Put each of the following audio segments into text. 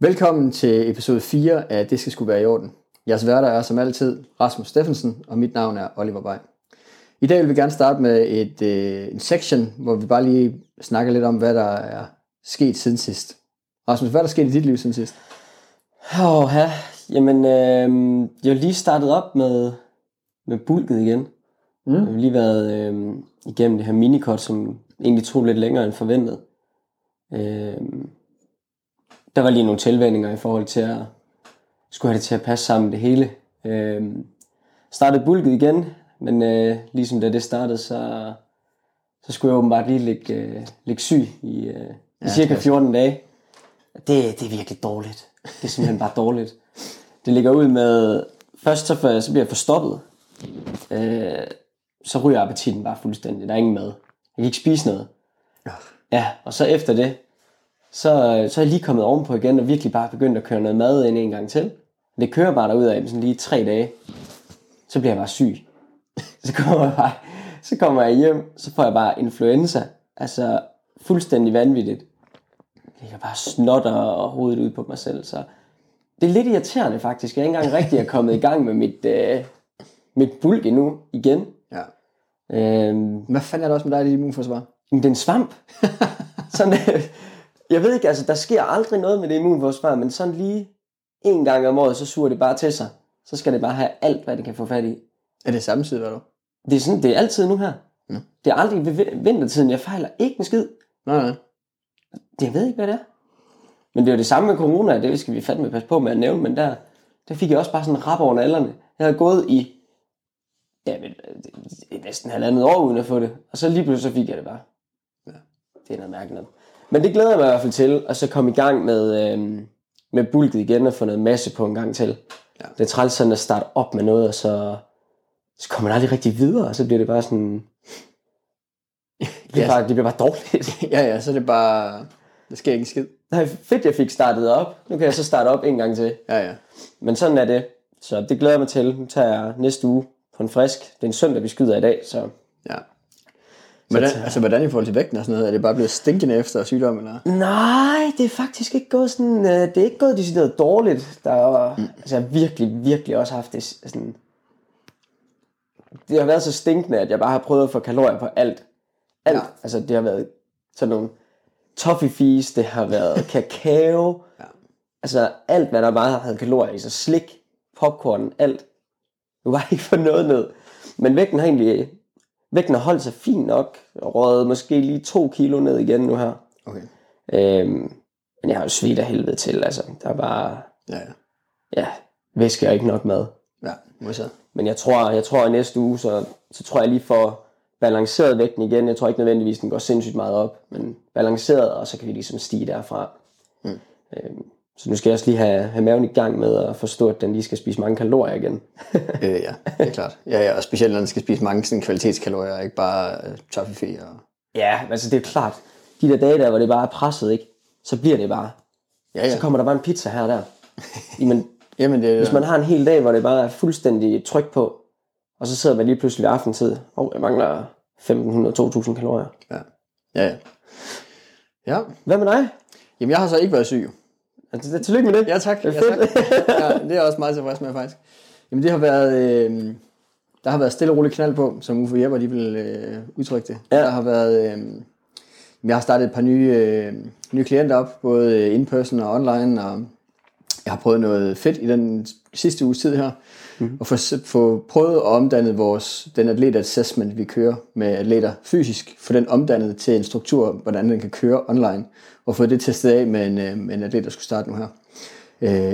Velkommen til episode 4 af Det Skal Sgu Være I Orden. Jeres værter er som altid Rasmus Steffensen, og mit navn er Oliver Bay. I dag vil vi gerne starte med en section, hvor vi bare lige snakker lidt om, hvad der er sket siden sidst. Rasmus, hvad er der sket i dit liv siden sidst? Jeg har lige startet op med bulket igen. Jeg har lige været igennem det her minikort, som egentlig tog lidt længere end forventet. Der var lige nogle tilvænninger i forhold til at skulle have det til at passe sammen det hele. Startede bulket igen, men ligesom da det startede, så skulle jeg åbenbart lige ligge syg i cirka 14 dage. Det er virkelig dårligt. Det er simpelthen bare dårligt. Det ligger ud med, først så bliver jeg forstoppet. Så ryger appetitten bare fuldstændig. Der er ingen mad. Jeg kan ikke spise noget. Ja, og så efter det, så er jeg lige kommet ovenpå igen og virkelig bare begyndt at køre noget mad ind en gang til. Det kører bare derudad sådan lige 3 dage. Så bliver jeg bare syg. Så kommer jeg hjem, så får jeg bare influenza. Altså fuldstændig vanvittigt. Jeg ligger bare snotter og hovedet ud på mig selv. Så det er lidt irriterende faktisk. Jeg er ikke engang rigtig er kommet i gang med mit bulk endnu igen. Ja. Hvad fanden er der også med dig i dit immunforsvar? Jamen, det er en svamp. Sådan jeg ved ikke, altså der sker aldrig noget med det immunforsvar, men sådan lige en gang om året, så suger det bare til sig. Så skal det bare have alt, hvad det kan få fat i. Er det samtidig, eller? Det er sådan, det er altid nu her. Ja. Det er aldrig ved vintertiden, jeg fejler ikke en skid. Nej. Jeg ved ikke, hvad det er. Men det er jo det samme med corona, det skal vi fandme passe på med at nævne, men der fik jeg også bare sådan rap over nallerne. Jeg havde gået i næsten halvandet år uden at få det, og så lige pludselig så fik jeg det bare. Ja. Det er noget mærkeligt. Men det glæder jeg mig i hvert fald til, og så komme i gang med bulket igen og få noget masse på en gang til. Ja. Det er træls sådan at starte op med noget, og så kommer man aldrig rigtig videre, og så bliver det bare sådan... Det bliver bare dårligt. Ja, så er det bare... Det sker ikke en skid. Nej, fedt jeg fik startet op. Nu kan jeg så starte op en gang til. Ja. Men sådan er det. Så det glæder jeg mig til. Nu tager jeg næste uge på en frisk. Det er en søndag, vi skyder i dag, så... Ja. Hvordan i forhold til vægten og sådan noget? Er det bare blevet stinkende efter sygdom, eller? Nej, det er faktisk ikke gået sådan... Det er ikke gået decideret dårligt. Jeg har virkelig, virkelig også haft det sådan... Det har været så stinkende, at jeg bare har prøvet at få kalorier på alt. Ja. Altså, det har været sådan nogle toffifis, det har været kakao. Ja. Altså, alt, hvad der bare havde kalorier i sig. Slik, popcorn, alt. Nu var jeg ikke for noget ned. Men vægten har holdt sig fint nok, og røget måske lige 2 kilo ned igen nu her. Okay. Men jeg har jo svedt af helvede til, altså. Der er bare... Ja. Ja, væske jeg ikke nok med. Ja, måske. Men jeg tror at næste uge, så tror jeg lige får balanceret vægten igen. Jeg tror ikke nødvendigvis, den går sindssygt meget op, men balanceret, og så kan vi ligesom stige derfra. Mm. Så nu skal jeg også lige have maven i gang med at forstå, at den lige skal spise mange kalorier igen. Ja, det er klart. Ja, og specielt, når den skal spise mange sådan, kvalitetskalorier, og ikke bare toffee og... Ja, altså det er klart. De der dage der, hvor det bare er presset, ikke? Så bliver det bare... Ja. Så kommer der bare en pizza her og der. Jamen, det er... Hvis man har en hel dag, hvor det bare er fuldstændig tryk på, og så sidder man lige pludselig ved aftentid, jeg mangler 1.500-2.000 kalorier. Ja. Hvad med dig? Jamen, jeg har så ikke været syg. Tillykke med det. Ja, tak. Ja, det er også meget tilfreds med, faktisk. Jamen, det har været... der har været stille og roligt knald på, som Ufo Jepper, de vil udtrykke det. Ja. Der har været... jeg har startet et par nye klienter op, både in-person og online, og jeg har prøvet noget fedt i den sidste uges tid her, og få prøvet og omdannet den atletassessment, vi kører med atleter fysisk, få den omdannet til en struktur, hvordan den kan køre online, og få det testet af med en atlet, der skulle starte nu her.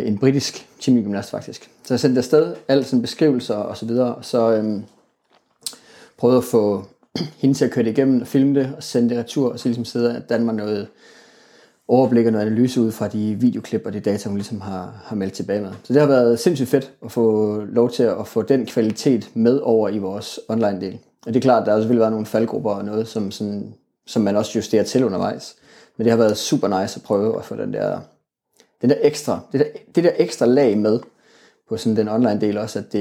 En britisk gymnast faktisk. Så jeg sendte afsted alle sådan beskrivelser og så videre, og så prøvede at få hende til at køre det igennem og filme det, og sende det retur, og så ligesom sidde og danne mig noget overblik og noget analyse ud fra de videoklip og de data, hun ligesom har meldt tilbage med. Så det har været sindssygt fedt at få lov til at få den kvalitet med over i vores online-del. Og det er klart, at der har selvfølgelig været nogle faldgrupper og noget, som man også justerer til undervejs. Men det har været super nice at prøve at få det der ekstra lag med på sådan den online-del også, at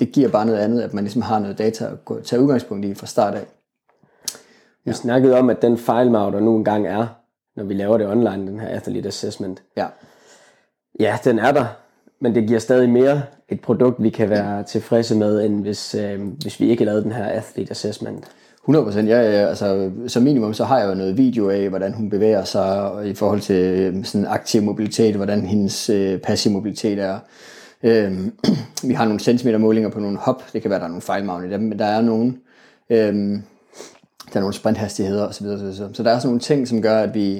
det giver bare noget andet, at man ligesom har noget data at tage udgangspunkt i fra start af. Ja. Vi snakkede om, at den fejlmauer, der nu engang er, når vi laver det online, den her athlete assessment. Ja. Ja, den er der, men det giver stadig mere et produkt, vi kan være tilfredse med, end hvis vi ikke lavede den her athlete assessment. 100%, ja, altså som minimum så har jeg jo noget video af, hvordan hun bevæger sig i forhold til sådan aktiv mobilitet, hvordan hendes passiv mobilitet er. Vi har nogle centimetermålinger på nogle hop, det kan være, der er nogle fejlmavne i dem, men der er nogle, der er nogle sprinthastigheder osv. Så der er sådan nogle ting, som gør, at vi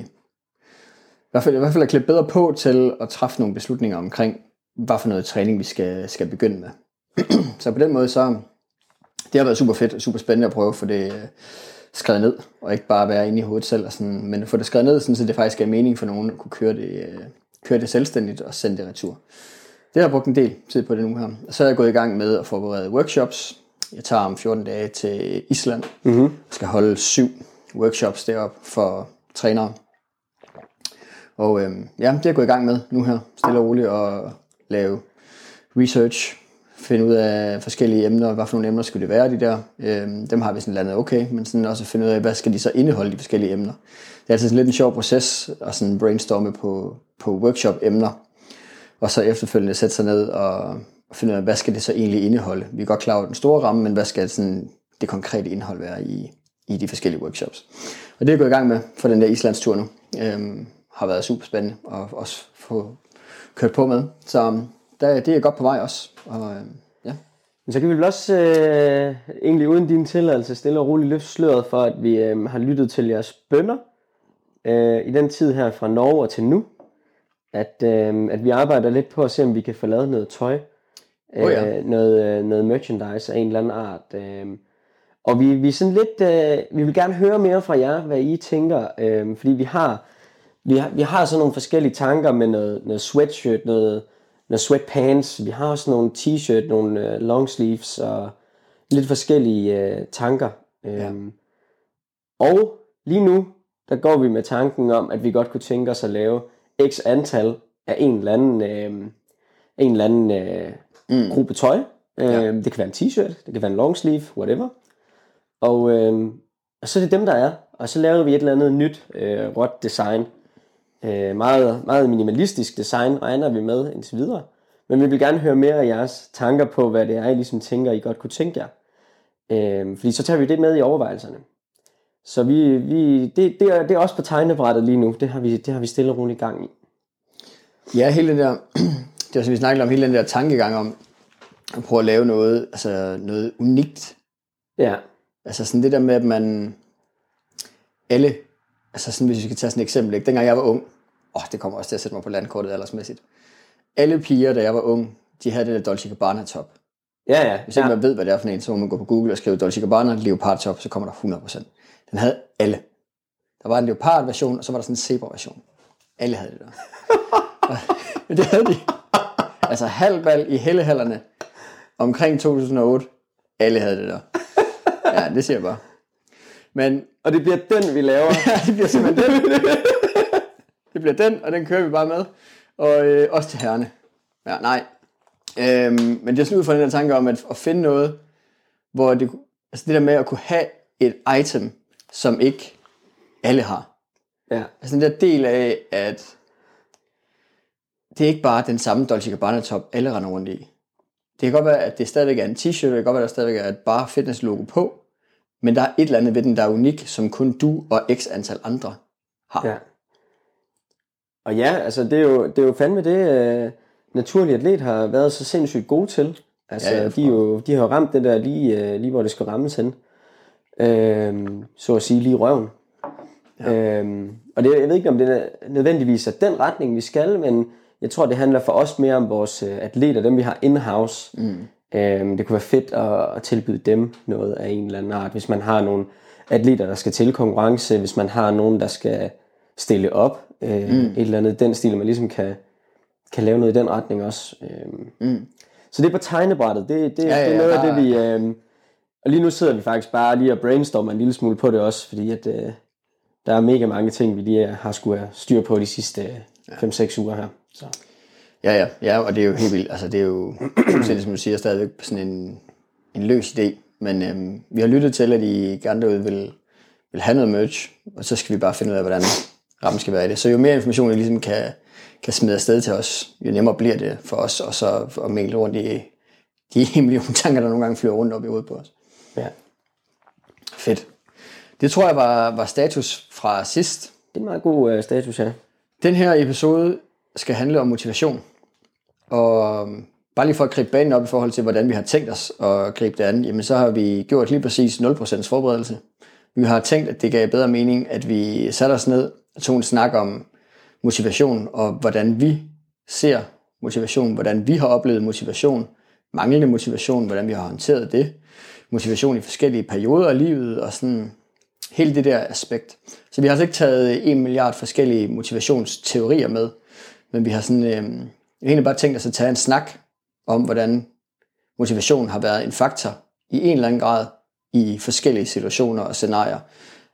i hvert fald er klædt bedre på til at træffe nogle beslutninger omkring, hvad for noget træning vi skal begynde med. Så på den måde så, det har været super fedt og super spændende at prøve at få det skrevet ned, og ikke bare være inde i hovedet selv, og sådan, men få det skrevet ned, sådan, så det faktisk er mening for nogen at kunne køre det selvstændigt og sende det retur. Det har jeg brugt en del tid på det nu her. Og så er jeg gået i gang med at forberede workshops. Jeg tager om 14 dage til Island. Mm-hmm. Jeg skal holde 7 workshops deroppe for trænere. Og ja, det er jeg gået i gang med nu her. Stille og roligt at lave research. Finde ud af forskellige emner. Hvad for nogle emner skulle det være, de der? Dem har vi sådan landet okay. Men sådan også at finde ud af, hvad skal de så indeholde, de forskellige emner. Det er altså lidt en sjov proces at sådan brainstorme på workshop-emner. Og så efterfølgende sætte sig ned og finde ud af, hvad skal det så egentlig indeholde. Vi er godt klar over den store ramme, men hvad skal sådan det konkrete indhold være i de forskellige workshops. Og det er jeg gået i gang med for den der Islandstur nu. Har været super spændende og også få kørt på med. Så det er godt på vej også. Og, ja. Men så kan vi vel også egentlig uden din tilladelse stille og roligt løfte sløret for, at vi har lyttet til jeres bønner i den tid her fra Norge og til nu. At vi arbejder lidt på at se, om vi kan få lavet noget tøj, noget merchandise af en eller anden art. Og vi er sådan lidt, vi vil gerne høre mere fra jer, hvad I tænker, fordi vi har sådan nogle forskellige tanker med noget sweatshirt, noget sweatpants. Vi har også nogle t-shirt, nogle longsleeves og lidt forskellige tanker. Ja. Og lige nu, der går vi med tanken om, at vi godt kunne tænke os at lave x antal af en eller anden gruppe tøj. Ja. Det kan være en t-shirt, det kan være en longsleeve, whatever. Og så er det dem, der er. Og så laver vi et eller andet nyt råt design. Meget, meget minimalistisk design regner vi med indtil videre. Men vi vil gerne høre mere af jeres tanker på, hvad det er, I ligesom tænker, I godt kunne tænke jer. Fordi så tager vi det med i overvejelserne. Så det er også på tegnebrættet lige nu. Det har vi stille og roligt gang i. Ja, hele den der, det var som vi snakkede om, hele den der tankegang om at prøve at lave noget, altså noget unikt. Ja. Altså sådan det der med, at man alle, altså sådan, hvis vi skal tage sådan et eksempel, ikke? Dengang jeg var ung, det kommer også til at sætte mig på landkortet aldersmæssigt. Alle piger, da jeg var ung, de havde den der Dolce Gabbana top. Ja, ja. Hvis ikke man ved, hvad det er for en, så må man gå på Google og skrive Dolce Gabbana leopard top, så kommer der 100%. Den havde alle. Der var en leopard-version, og så var der sådan en zebra-version. Alle havde det der. Det havde de. Altså halvbal i hellehallerne omkring 2008. Alle havde det der. Ja, det siger jeg bare. Men, og det bliver den, vi laver. Ja, det bliver simpelthen den. Det bliver den, og den kører vi bare med. Og også til herrene. Ja, nej. Men det er sådan ud fra den der tanke om at finde noget, hvor det, altså det der med at kunne have et item, som ikke alle har. Ja. Altså den der del af, at det er ikke bare den samme Dolce Gabbana top, alle render rundt i. Det kan godt være, at det stadigvæk er en t-shirt, det kan godt være, at der stadigvæk er et bare fitness logo på, men der er et eller andet ved den, der er unik, som kun du og x antal andre har. Ja. Og ja, altså det er jo fandme det, naturlig atlet har været så sindssygt gode til. Altså ja, de har ramt det der lige hvor det skal rammes hen. Så at sige lige røven. Ja. Og det, jeg ved ikke om det nødvendigvis er den retning vi skal, men jeg tror det handler for os mere om vores atleter, dem vi har in-house. Det kunne være fedt at tilbyde dem noget af en eller anden art, hvis man har nogle atleter der skal til konkurrence, hvis man har nogen der skal stille op, et eller andet den stil, man ligesom kan lave noget i den retning også. Så det er på tegnebrættet, det er noget af det vi og lige nu sidder vi faktisk bare lige og brainstormer en lille smule på det også, fordi at, der er mega mange ting, vi lige har skulle have styr på de sidste 5-6 uger her. Så. Ja, og det er jo helt vildt. Altså, det er jo, som du siger, stadigvæk sådan en løs idé. Men vi har lyttet til, at I gerne derude vil have noget merch, og så skal vi bare finde ud af, hvordan rammen skal være i det. Så jo mere information, vi ligesom kan smide afsted til os, jo nemmere bliver det for os, og så at mægle rundt i de hemmelige tanker, der nogle gange flyver rundt op i hovedet på os. Ja. Fedt. Det tror jeg var status fra sidst. Det er en meget god status, ja. Den her episode skal handle om motivation. Og bare lige for at gribe banen op i forhold til, hvordan vi har tænkt os at gribe det an, jamen så har vi gjort lige præcis 0% forberedelse. Vi har tænkt, at det gav bedre mening, at vi satte os ned og tog en snak om motivation, og hvordan vi ser motivation, hvordan vi har oplevet motivation, manglende motivation, hvordan vi har håndteret det, motivation i forskellige perioder af livet, og sådan hele det der aspekt. Så vi har altså ikke taget 1 milliard forskellige motivationsteorier med, men vi har sådan egentlig bare tænkt os at tage en snak om, hvordan motivation har været en faktor i en eller anden grad i forskellige situationer og scenarier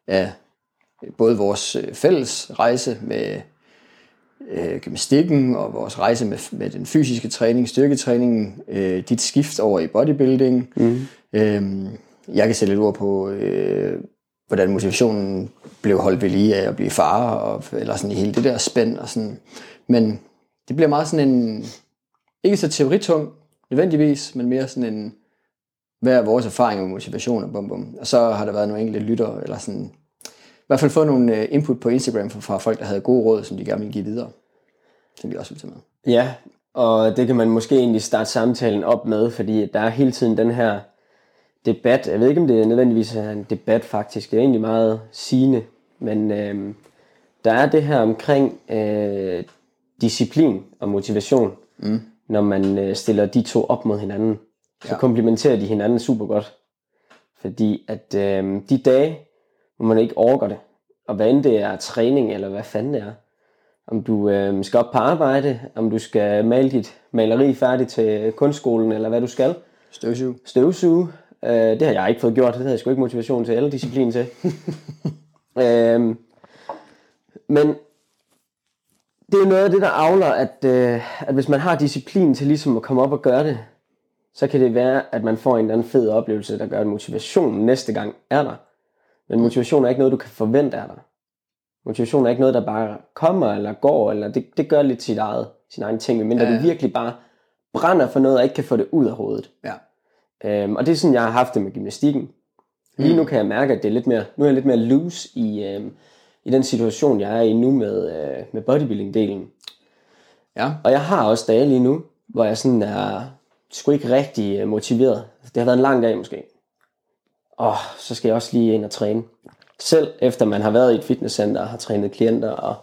af både vores fælles rejse med gymnastikken og vores rejse med den fysiske træning, styrketræningen, dit skift over i bodybuilding. Mm. Jeg kan sætte lidt ord på, hvordan motivationen blev holdt ved lige af at blive far, eller sådan i hele det der spænd. Og sådan. Men det bliver meget sådan en, ikke så teoritung nødvendigvis, men mere sådan en, hvad er vores erfaringer med motivation og bum bum. Og så har der været nogle enkelte lyttere, eller sådan, i hvert fald fået nogle input på Instagram fra folk, der havde gode råd, som de gerne ville give videre, som vi også ville tage med. Ja, og det kan man måske egentlig starte samtalen op med, fordi der er hele tiden den her debat. Jeg ved ikke, om det nødvendigvis er en debat faktisk. Det er egentlig meget sigende, men der er det her omkring disciplin og motivation. Mm. Når man stiller de to op mod hinanden, så ja, komplementerer de hinanden super godt. Fordi at de dage, hvor man ikke orker det, og hvad end det er træning, eller hvad fanden det er, om du skal op på arbejde, om du skal male dit maleri færdigt til kunstskolen, eller hvad du skal. Støvsuge. Det har jeg ikke fået gjort, det havde jeg sgu ikke motivation til, eller disciplin til. Men det er noget af det, der avler, at hvis man har disciplin til ligesom at komme op og gøre det, så kan det være, at man får en eller anden fed oplevelse, der gør, at motivationen næste gang er der. Men motivation er ikke noget, du kan forvente af dig. Motivation er ikke noget, der bare kommer eller går, eller det gør lidt sin egen ting, medmindre du virkelig bare brænder for noget, og ikke kan få det ud af hovedet. Ja. Og det er sådan, jeg har haft det med gymnastikken. Lige nu kan jeg mærke, at det er lidt mere, nu er jeg lidt mere loose i den situation, jeg er i nu med bodybuilding-delen. Ja. Og jeg har også dage lige nu, hvor jeg sådan er sgu ikke rigtig motiveret. Det har været en lang dag måske. Og så skal jeg også lige ind og træne. Selv efter man har været i et fitnesscenter og har trænet klienter og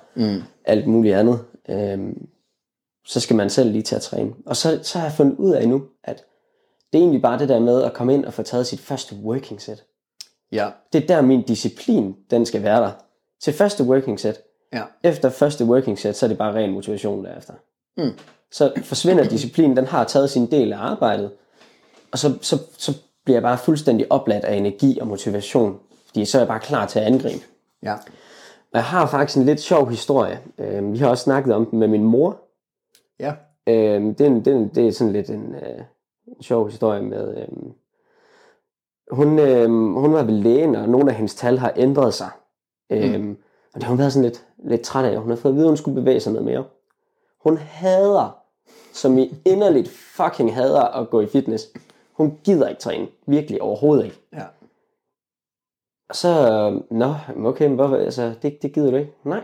alt muligt andet, så skal man selv lige til at træne. Og så har jeg fundet ud af nu, at det er egentlig bare det der med at komme ind og få taget sit første working set. Ja. Det er der min disciplin, den skal være der. Til første working set. Ja. Efter første working set, så er det bare ren motivation derefter. Mm. Så forsvinder disciplinen, den har taget sin del af arbejdet. Og så bliver jeg bare fuldstændig opladt af energi og motivation, fordi så er jeg bare klar til at angribe. Ja. Og jeg har faktisk en lidt sjov historie. Vi har også snakket om den med min mor. Ja. Det er sådan lidt en sjov historie med... Hun var ved lægen, og nogle af hendes tal har ændret sig. Og det har hun været sådan lidt træt af. Hun har fået at vide, at hun skulle bevæge sig noget mere. Hun hader, som I inderligt fucking hader, at gå i fitness. Hun gider ikke træne. Virkelig overhovedet ikke. Ja. Og så, men hvorfor, altså, det gider du ikke? Nej.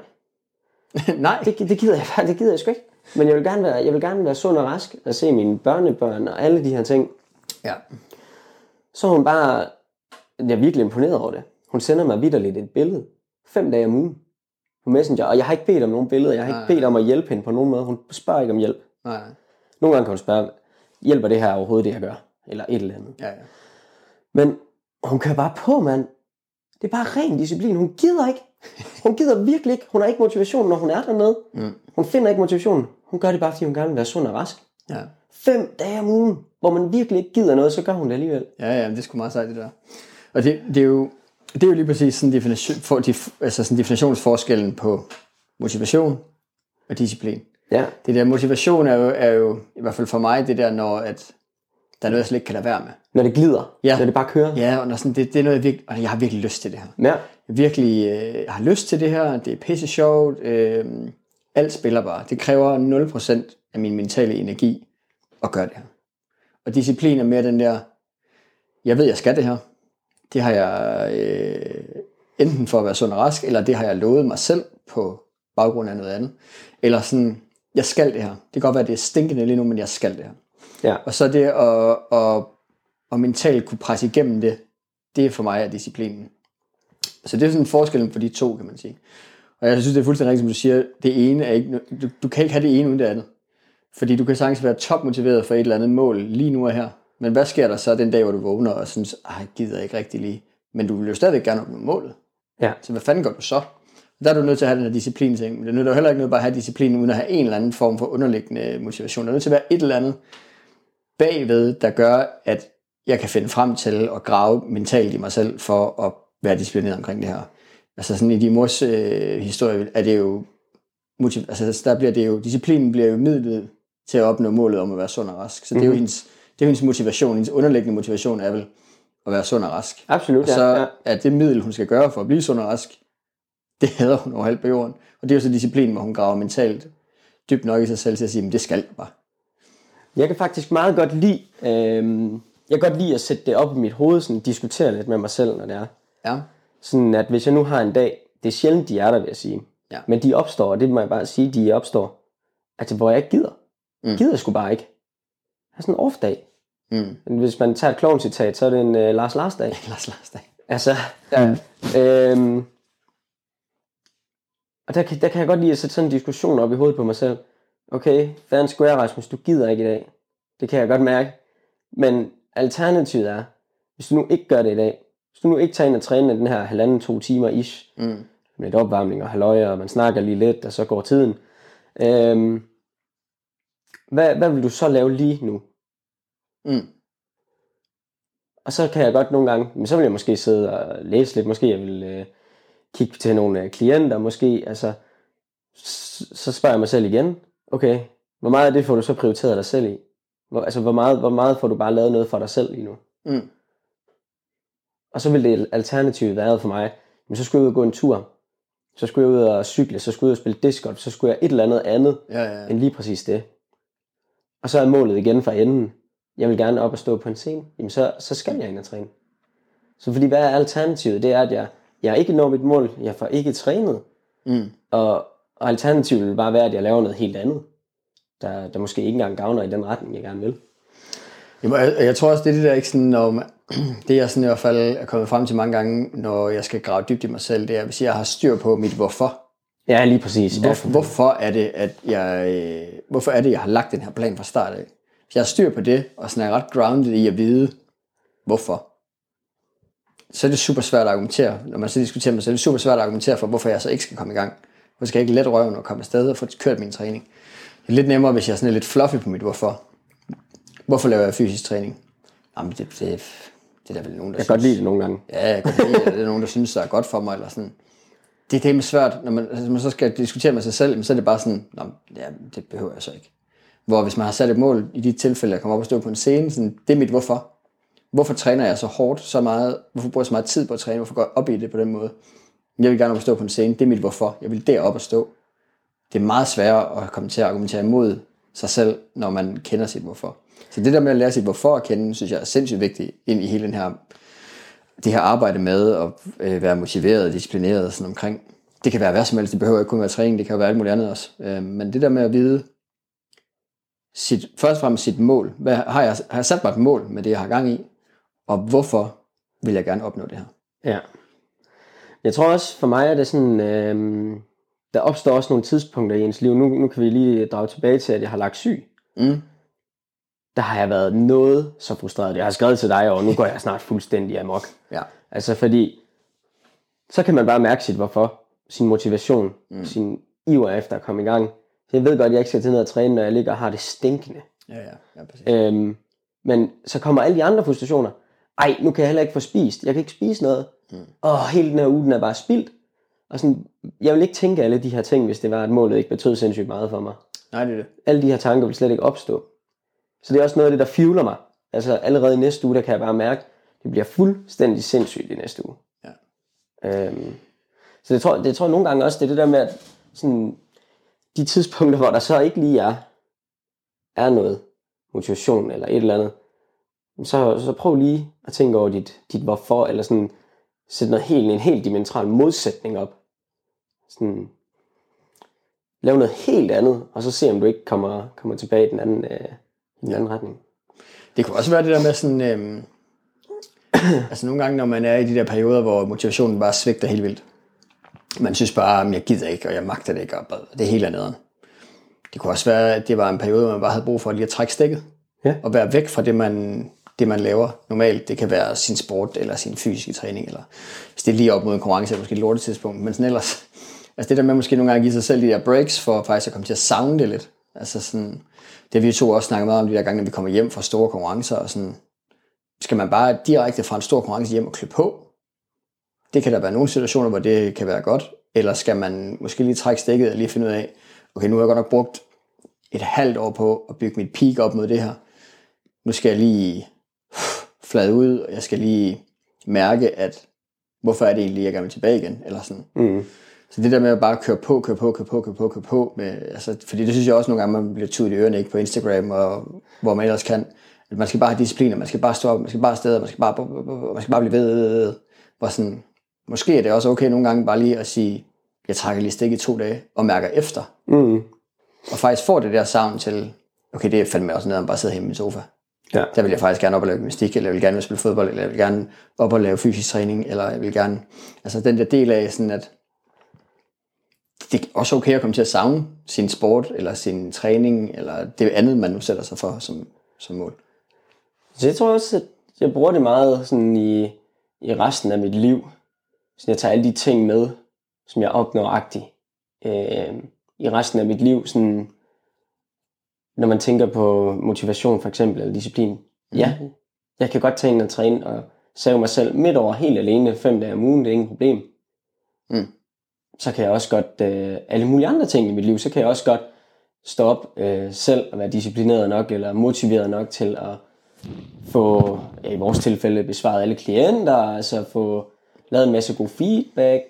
Nej. Det gider jeg faktisk, det gider jeg sgu ikke. Men jeg vil gerne være sund og rask, og se mine børnebørn og alle de her ting. Ja. Så hun bare, jeg er virkelig imponeret over det. Hun sender mig vitterligt et billede, 5 dage om ugen, på Messenger. Og jeg har ikke bedt om nogen billeder, jeg har ikke bedt om at hjælpe hende på nogen måde. Hun spørger ikke om hjælp. Nej. Nogle gange kan hun spørge, hjælper det her overhovedet det, jeg gør? Eller et eller andet. Ja, ja. Men hun kører bare på, mand. Det er bare ren disciplin. Hun gider ikke. Hun gider virkelig ikke. Hun har ikke motivation, når hun er dernede. Mm. Hun finder ikke motivationen. Hun gør det bare, fordi hun gerne vil være sund og rask. Ja. 5 dage om ugen, hvor man virkelig ikke gider noget, så gør hun det alligevel. Ja, det er sgu meget sejt, det der. Og det er jo lige præcis sådan sådan definitionsforskellen på motivation og disciplin. Ja. Det der motivation er jo i hvert fald for mig, det der, når at der er noget, jeg slet ikke kan lade være med. Når det glider? Ja. Når det bare kører? Ja, og når sådan, det er noget, jeg har virkelig lyst til det her. Ja. virkelig har lyst til det her, det er pisse sjovt, alt spiller bare. Det kræver 0% af min mentale energi at gøre det her. Og disciplin er mere den der, jeg ved, jeg skal det her. Det har jeg enten for at være sund og rask, eller det har jeg lovet mig selv på baggrund af noget andet. Eller sådan, jeg skal det her. Det kan godt være, det er stinkende lige nu, men jeg skal det her. Ja. Og så det at mentalt kunne presse igennem det, det er for mig er disciplinen. Så det er sådan forskellen på de to, kan man sige. Og jeg synes, det er fuldstændig rigtigt, som du siger, det ene er ikke, du kan ikke have det ene uden det andet. Fordi du kan sagtens være topmotiveret for et eller andet mål lige nu og her. Men hvad sker der så den dag, hvor du vågner og synes, jeg gider ikke rigtig lige. Men du vil jo stadigvæk gerne opnå målet. Ja. Så hvad fanden gør du så? Der er du nødt til at have den her disciplin-ting. Men det nytter jo heller ikke noget bare at have disciplinen, uden at have en eller anden form for underliggende motivation. Der er nødt til at være et eller andet bagved, der gør, at jeg kan finde frem til at grave mentalt i mig selv for at være disciplineret omkring det her. Altså sådan i din mors historie er det jo altså der bliver det jo disciplinen bliver jo midlet til at opnå målet om at være sund og rask. Så det er jo hendes motivation, hendes underliggende motivation er vel at være sund og rask. Absolut. Og så er det middel hun skal gøre for at blive sund og rask. Det hader hun overalt på jorden. Og det er jo så disciplinen, hvor hun graver mentalt dybt nok i sig selv til at sige, men det skal jeg bare. Jeg kan faktisk meget godt lide jeg kan godt lide at sætte det op i mit hoved, sådan diskutere lidt med mig selv, når det er. Ja. Sådan at hvis jeg nu har en dag, det er sjældent de er der, vil jeg sige. Ja. Men de opstår, og det må jeg bare sige, de opstår. Altså hvor jeg ikke gider. Gider jeg sgu bare ikke. Jeg er sådan en off-dag. Hvis man tager et klovn-citat, så er det en Lars-Lars-dag. Lars-Lars-dag. Altså. Ja. Og der kan jeg godt lide at sætte sådan en diskussion op i hovedet på mig selv. Okay, fair and square, Rasmus, du gider ikke i dag. Det kan jeg godt mærke. Men alternativet er, hvis du nu ikke gør det i dag, hvis du nu ikke tager ind og træner den her 1,5-2 timer ish, med et opvarmning og halløj, og man snakker lige lidt, og så går tiden. Hvad vil du så lave lige nu? Og så kan jeg godt nogle gange, men så vil jeg måske sidde og læse lidt, måske jeg vil kigge til nogle klienter, måske, altså, så spørger jeg mig selv igen, okay, hvor meget af det får du så prioriteret dig selv i? Hvor meget får du bare lavet noget for dig selv lige nu? Og så ville det alternativet være for mig, men så skulle jeg ud og gå en tur, så skulle jeg ud og cykle, så skulle jeg ud og spille discgolf, så skulle jeg et eller andet end lige præcis det. Og så er målet igen fra enden, jeg vil gerne op og stå på en scene, jamen så skal jeg ind og træne. Så fordi hvad er alternativet? Det er, at jeg ikke når mit mål, jeg får ikke trænet, og alternativet vil bare være, at jeg laver noget helt andet, der måske ikke engang gavner i den retning, jeg gerne vil. Jeg tror også, det er det der ikke sådan, det jeg sådan i hvert fald er kommet frem til mange gange, når jeg skal grave dybt i mig selv, det er, hvis jeg har styr på mit hvorfor. Ja, lige præcis. Hvorfor er det, jeg har lagt den her plan fra start af? Hvis jeg har styr på det, og sådan er ret grounded i at vide, hvorfor, så er det super svært at argumentere. Når man så diskuterer med sig, så er det super svært at argumentere for, hvorfor jeg så ikke skal komme i gang. Hvorfor skal jeg ikke let røven og komme afsted og få kørt min træning? Det er lidt nemmere, hvis jeg er sådan lidt fluffy på mit hvorfor. Hvorfor laver jeg fysisk træning? Jamen, det er der vel nogen, der synes. Jeg kan godt lide det nogle gange. Ja, jeg kan godt lide det. Det er nogen, der synes, der er godt for mig. Eller sådan. Det er det svært. Når man så skal diskutere med sig selv, så er det bare sådan, ja, det behøver jeg så ikke. Hvor hvis man har sat et mål i de tilfælde, at komme op og stå på en scene, sådan, det er mit hvorfor. Hvorfor træner jeg så hårdt, så meget? Hvorfor bruger jeg så meget tid på at træne? Hvorfor går jeg op i det på den måde? Jeg vil gerne op og stå på en scene. Det er mit hvorfor. Jeg vil derop og stå. Det er meget sværere at komme til at argumentere imod sig selv, når man kender sit hvorfor. Så det der med at lære sit hvorfor at kende, synes jeg er sindssygt vigtigt ind i hele det her arbejde med at være motiveret og disciplineret og sådan omkring. Det kan være hvad som helst, det behøver ikke kun være træning, det kan jo være alt muligt andet også. Men det der med at vide først og fremmest sit mål. Hvad har jeg sat mig et mål med det, jeg har gang i? Og hvorfor vil jeg gerne opnå det her? Ja. Jeg tror også for mig, at det er sådan... der opstår også nogle tidspunkter i ens liv. Nu kan vi lige drage tilbage til, at jeg har lagt syg. Der har jeg været noget så frustreret. Jeg har skrevet til dig, og nu går jeg snart fuldstændig amok. Ja. Altså fordi, så kan man bare mærke sit hvorfor. Sin motivation, sin iver efter at komme i gang. Så jeg ved godt, at jeg ikke skal til ned og træne, når jeg ligger og har det stinkende. Ja, præcis. Men så kommer alle de andre frustrationer. Ej, nu kan jeg heller ikke få spist. Jeg kan ikke spise noget. Hele den her uge, den er bare spildt. Og sådan, jeg vil ikke tænke alle de her ting, hvis det var, at målet ikke betød sindssygt meget for mig. Nej, det er det. Alle de her tanker vil slet ikke opstå. Så det er også noget af det, der fivler mig. Altså allerede i næste uge, der kan jeg bare mærke, det bliver fuldstændig sindssygt i næste uge. Ja. Så det tror jeg nogle gange også, det er det der med, at sådan, de tidspunkter, hvor der så ikke lige er noget motivation eller et eller andet, så prøv lige at tænke over dit hvorfor, eller sådan sætte en helt dimensional modsætning op. Sådan, lav noget helt andet, og så se, om du ikke kommer tilbage i den anden retning. Det kunne også være det der med sådan... altså nogle gange, når man er i de der perioder, hvor motivationen bare svigter helt vildt. Man synes bare, at jeg gider ikke, og jeg magter det ikke, og det er helt andet. Det kunne også være, at det var en periode, hvor man bare havde brug for lige at trække stikket. Ja. Og være væk fra det man laver normalt. Det kan være sin sport, eller sin fysiske træning, eller hvis det er lige op mod en konkurrence, eller måske et lortetidspunkt, men sådan ellers... Altså det der med måske nogle gange at give sig selv de der breaks, for faktisk at komme til at savne det lidt. Altså sådan, det har vi to også snakket meget om de der gange, når vi kommer hjem fra store konkurrencer, og sådan, skal man bare direkte fra en stor konkurrence hjem og klø på? Det kan der være nogle situationer, hvor det kan være godt. Eller skal man måske lige trække stikket og lige finde ud af, okay, nu har jeg godt nok brugt et halvt år på at bygge mit peak op mod det her. Nu skal jeg lige flade ud, og jeg skal lige mærke, at hvorfor er det egentlig, jeg gerne vil tilbage igen? Eller sådan. Mm. Så det der med at bare køre på med, altså, fordi det synes jeg også nogle gange, man bliver tudet i ørerne, ikke, på Instagram, og hvor man ellers kan. At man skal bare have discipliner, man skal bare stå op, man skal bare afsted, man skal bare blive ved. Hvor sådan, måske er det også okay nogle gange bare lige at sige, jeg trækker lige stik i 2 dage, og mærker efter. Mm. Og faktisk får det der savn til, okay, det fandt mig også ned, at bare sidder hjemme i min sofa. Ja. Der vil jeg faktisk gerne op og lave gymnastik, eller jeg vil gerne spille fodbold, eller jeg vil gerne op og lave fysisk træning, eller jeg vil gerne, altså den der del af sådan, at det er også okay at komme til at savne sin sport, eller sin træning, eller det andet, man nu sætter sig for som mål. Så jeg tror også, at jeg bruger det meget sådan i resten af mit liv. Så jeg tager alle de ting med, som jeg opnår-agtigt i resten af mit liv. Sådan, når man tænker på motivation for eksempel, eller disciplin. Mm-hmm. Ja, jeg kan godt tage ind og træne og save mig selv midt over helt alene 5 dage om ugen. Det er ingen problem. Mm. Så kan jeg også godt alle mulige andre ting i mit liv. Så kan jeg også godt stå op selv og være disciplineret nok, eller motiveret nok til at få, i vores tilfælde, besvaret alle klienter, altså få lavet en masse god feedback,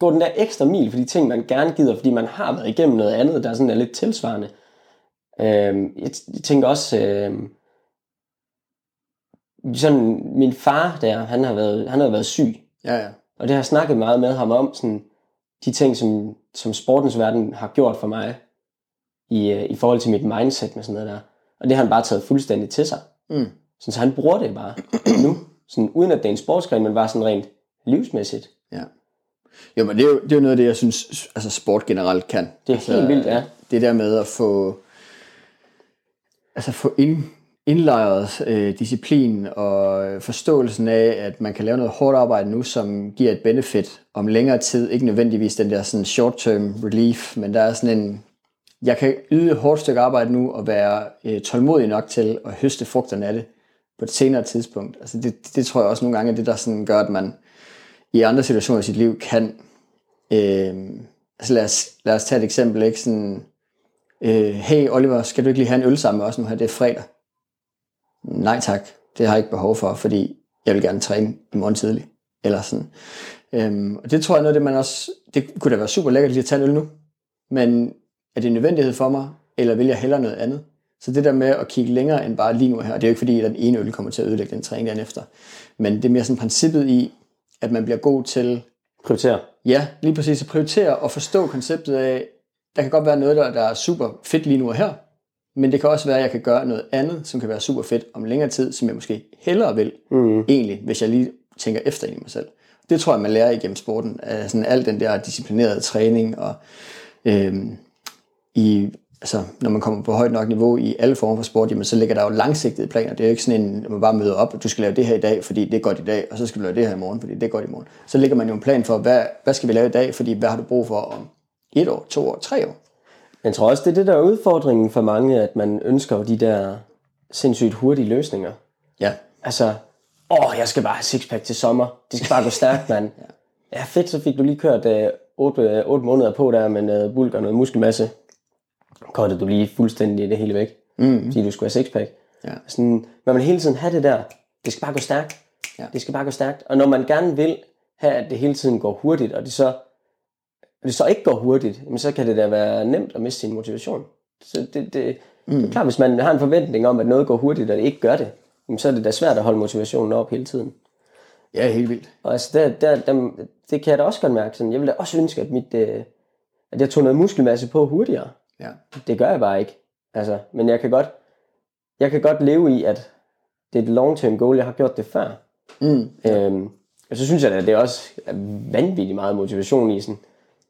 gå den der ekstra mil for de ting, man gerne gider, fordi man har været igennem noget andet, der sådan er lidt tilsvarende. Jeg tænker også, sådan min far der, han har været syg, ja. Og det har jeg snakket meget med ham om, sådan, de ting, som sportens verden har gjort for mig, i forhold til mit mindset med sådan noget der. Og det har han bare taget fuldstændig til sig. Mm. Så han bruger det bare nu. Sådan, uden at det er en sportsgren, men bare sådan rent livsmæssigt. Ja. Jo, men det er jo noget af det, jeg synes, altså sport generelt kan. Det er altså, helt vildt, ja. Det der med at få indlejret disciplin og forståelsen af, at man kan lave noget hårdt arbejde nu, som giver et benefit om længere tid. Ikke nødvendigvis den der sådan short-term relief, men der er sådan en... Jeg kan yde et hårdt stykke arbejde nu og være tålmodig nok til at høste frugterne af det på et senere tidspunkt. Altså det tror jeg også nogle gange er det, der sådan gør, at man i andre situationer i sit liv kan... altså lad os tage et eksempel. Ikke? Sådan, hey Oliver, skal du ikke lige have en øl sammen med os nu her? Det er fredag. Nej tak, det har jeg ikke behov for, fordi jeg vil gerne træne i morgen tidlig. Eller sådan. Og det tror jeg noget, det man også... Det kunne da være super lækkert lige at tage en øl nu, men... Er det en nødvendighed for mig, eller vil jeg hellere noget andet? Så det der med at kigge længere end bare lige nu her, det er jo ikke fordi, at den ene øl kommer til at ødelægge den træning dagen efter. Men det er mere sådan princippet i, at man bliver god til... Prioritere. Ja, lige præcis at prioritere og forstå konceptet af, der kan godt være noget, der er super fedt lige nu og her, men det kan også være, at jeg kan gøre noget andet, som kan være super fedt om længere tid, som jeg måske hellere vil, egentlig, hvis jeg lige tænker efter i mig selv. Det tror jeg, man lærer igennem sporten. Altså, al den der disciplinerede træning og... altså, når man kommer på højt nok niveau i alle former for sport, jamen, så ligger der jo langsigtede planer. Det er jo ikke sådan en, man bare møder op, at du skal lave det her i dag, fordi det er godt i dag, og så skal du lave det her i morgen, fordi det er godt i morgen. Så ligger man jo en plan for, hvad skal vi lave i dag, fordi hvad har du brug for om 1 år, 2 år, 3 år? Jeg tror også, det er det der udfordringen for mange, at man ønsker de der sindssygt hurtige løsninger. Ja. Altså, jeg skal bare have sixpack til sommer. Det skal bare gå stærkt, mand. Ja, fedt, så fik du lige kørt 8 måneder på der med noget bulk og noget muskelmasse. Kortede du lige fuldstændig det hele væk, fordi du skulle have sixpack. Ja. Sådan, man vil hele tiden have det der, det skal bare gå stærkt, ja. Det skal bare gå stærkt. Og når man gerne vil her, at det hele tiden går hurtigt, og det så ikke går hurtigt, men så kan det da være nemt at miste sin motivation. Så det er klart, hvis man har en forventning om, at noget går hurtigt, og det ikke gør det, så er det da svært at holde motivationen op hele tiden. Ja, helt vildt. Og altså, det kan jeg da også godt mærke. Sådan, jeg ville da også ønske, at at jeg tog noget muskelmasse på hurtigere. Ja. Det gør jeg bare ikke. Altså, men jeg kan godt leve i, at det er et long-term goal. Jeg har gjort det før. Og så synes jeg da, at det også er vanvittigt meget motivation i sådan.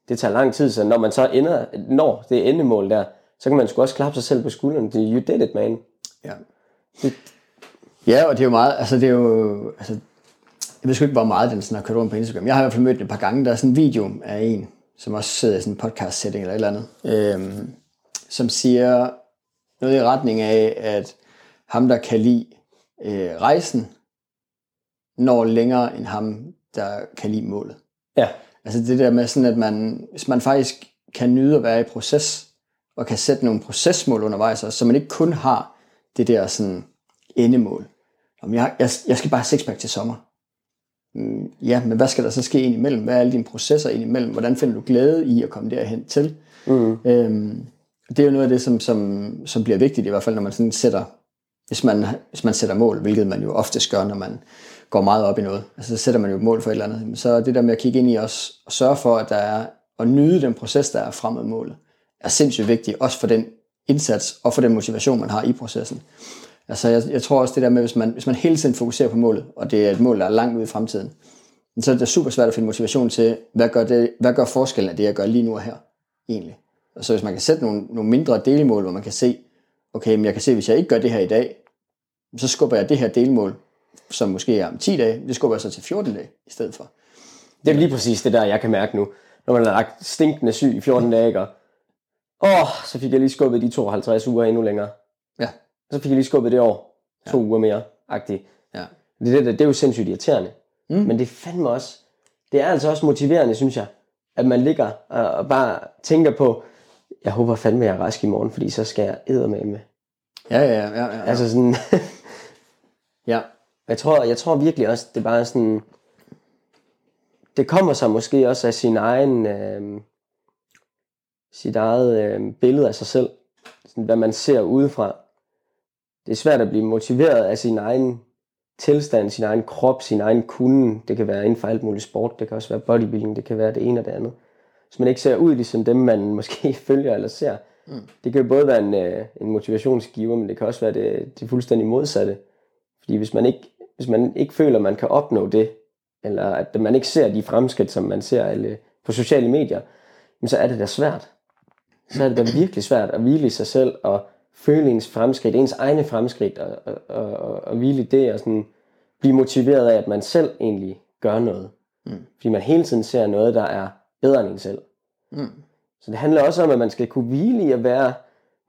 Det tager lang tid, så når man så når det endemål der, så kan man sgu også klappe sig selv på skulderen. You did it, man. Ja. Ja, og det er jo meget, altså det er jo, altså, jeg ved sgu ikke, hvor meget den sådan har kørt rundt på Instagram. Jeg har i hvert fald mødt den et par gange. Der er sådan en video af en, som også sidder i sådan en podcast-setting eller et eller andet, som siger noget i retning af, at ham, der kan lide rejsen, når længere end ham, der kan lide målet. Ja. Altså det der med sådan, at man, hvis man faktisk kan nyde at være i proces, og kan sætte nogle procesmål undervejs også, så man ikke kun har det der sådan endemål. Om jeg skal bare sixpack til sommer. Ja, men hvad skal der så ske ind imellem? Hvad er alle dine processer ind imellem? Hvordan finder du glæde i at komme derhen til? Det er jo noget af det, som bliver vigtigt i hvert fald, når man sådan sætter, hvis man sætter mål, hvilket man jo oftest gør, når man går meget op i noget. Altså så sætter man jo et mål for et eller andet. Så det der med at kigge ind i os og sørge for, at der er, og nyde den proces, der er frem mod målet, er sindssygt vigtigt, også for den indsats og for den motivation, man har i processen. Altså jeg tror også det der med, hvis man hele tiden fokuserer på målet, og det er et mål, der er langt ude i fremtiden, så er det super svært at finde motivation til, hvad gør forskellen af det, jeg gør lige nu og her egentlig. Og så hvis man kan sætte nogle mindre delmål, hvor man kan se, okay, men jeg kan se, hvis jeg ikke gør det her i dag, så skubber jeg det her delmål, som måske er om 10 dage, det skubber jeg så til 14 dage i stedet for. Det er lige præcis det der, jeg kan mærke nu, når man har lagt stinkende syg i 14 dage, og så fik jeg lige skubbet de 52 uger endnu længere. Ja. Så fik jeg lige skubbet det år, 2 uger mere-agtigt. Ja. Det er jo sindssygt irriterende. Men det er fandme også, det er altså også motiverende, synes jeg, at man ligger og bare tænker på, jeg håber fandme, jeg er rask i morgen, fordi så skal jeg eddermame. Ja. Altså sådan, ja. Jeg tror virkelig også, det er bare sådan, det kommer sig måske også af sit eget billede af sig selv, sådan, hvad man ser udefra. Det er svært at blive motiveret af sin egen tilstand, sin egen krop, sin egen kunnen. Det kan være inden for alt muligt sport, det kan også være bodybuilding, det kan være det ene og det andet. Hvis man ikke ser ud ligesom dem, man måske følger eller ser. Det kan jo både være en motivationsgiver, men det kan også være det fuldstændig modsatte. Fordi hvis man ikke føler, man kan opnå det, eller at man ikke ser de fremskridt, som man ser eller på sociale medier, så er det da svært. Så er det da virkelig svært at hvile i sig selv og føle ens fremskridt, ens egne fremskridt, og hvile i det, og sådan blive motiveret af, at man selv egentlig gør noget. Fordi man hele tiden ser noget, der er bedre end en selv. Så det handler også om, at man skal kunne hvile i at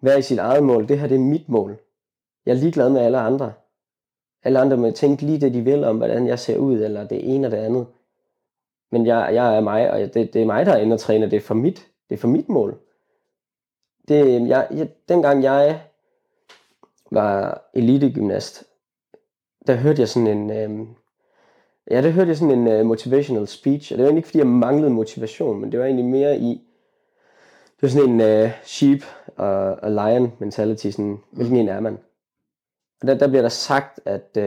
være i sit eget mål. Det her, det er mit mål. Jeg er ligeglad med alle andre. Alle andre må tænke lige det, de vil om, hvordan jeg ser ud, eller det ene og det andet. Men jeg er mig, og det er mig, der er inde og træner. Det er for mit mål. Dengang jeg var elitegymnast, der hørte jeg sådan en motivational speech, og det var egentlig ikke, fordi jeg manglede motivation, men det var egentlig mere det var sådan en sheep og lion mentality, sådan, hvilken en er man? Og der bliver der sagt, at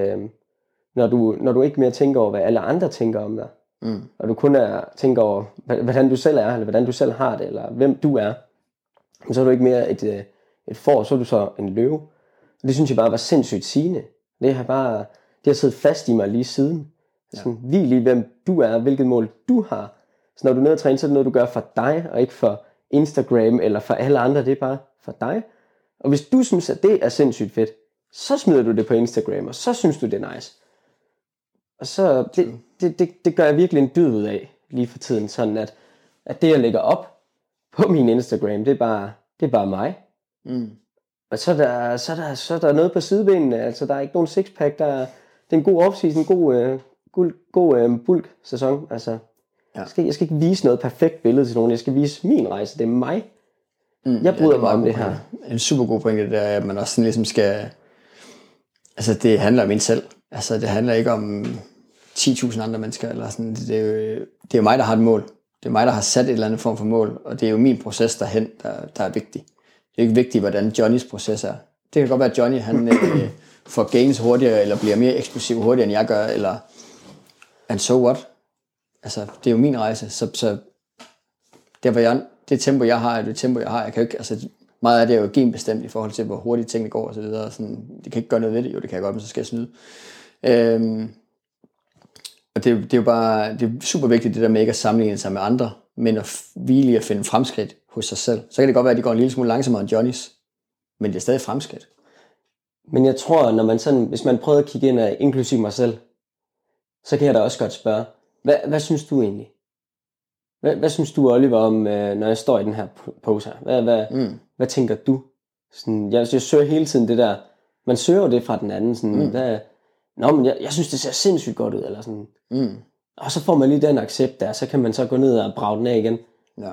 når du ikke mere tænker over, hvad alle andre tænker om dig, og du kun tænker over, hvordan du selv er, eller hvordan du selv har det, eller hvem du er, så er du ikke mere et får, så er du så en løve. Og det synes jeg bare var sindssygt sigende. Det har siddet fast i mig lige siden. Sådan, hvil i, hvem du er, hvilket mål du har. Så når du er nede og træner, så er det noget, du gør for dig, og ikke for Instagram eller for alle andre. Det er bare for dig. Og hvis du synes, at det er sindssygt fedt, så smider du det på Instagram, og så synes du, det er nice. Og så, det gør jeg virkelig en dyd ud af lige for tiden, sådan at det, jeg lægger op på min Instagram, det er bare mig. Og så er der noget på sidebenene, altså der er ikke nogen sixpack, det er en god off-season, en god bulk-sæson, altså. Ja. Jeg skal ikke vise noget perfekt billede til nogen, jeg skal vise min rejse, det er mig. Jeg bryder mig om det her. En super god pointe, det der, at man også sådan ligesom skal, altså det handler om en selv, altså det handler ikke om, 10.000 andre mennesker, eller sådan. Det er jo mig, der har et mål. Det er mig, der har sat et eller andet form for mål, og det er jo min proces derhen, der er vigtig. Det er ikke vigtigt, hvordan Johnnys proces er. Det kan godt være, at Johnny han får gains hurtigere, eller bliver mere eksplosiv hurtigere, end jeg gør, eller and so what? Altså, det er jo min rejse, så det tempo, jeg har, er det tempo, jeg har. Jeg kan jo ikke, altså, meget af det er jo genbestemt i forhold til, hvor hurtigt tingene går og så videre. Sådan, det kan ikke gøre noget ved det. Jo, det kan jeg godt, men så skal jeg snyde. Og det er jo bare, det er super vigtigt, det der med ikke at sammenligne sig med andre, men at hvile i at finde fremskridt hos sig selv. Så kan det godt være, at de går en lille smule langsommere end Johnnys, men det er stadig fremskridt. Men jeg tror, når man sådan, hvis man prøver at kigge ind af, inklusive mig selv, så kan jeg da også godt spørge, hvad synes du egentlig? Hvad synes du, Oliver, om, når jeg står i den her pose her? Hvad tænker du? Sådan, jeg søger hele tiden det der, man søger jo det fra den anden, sådan, jeg synes, det ser sindssygt godt ud, eller sådan. Mm. Og så får man lige den accept der, så kan man så gå ned og brage den af igen. Ja.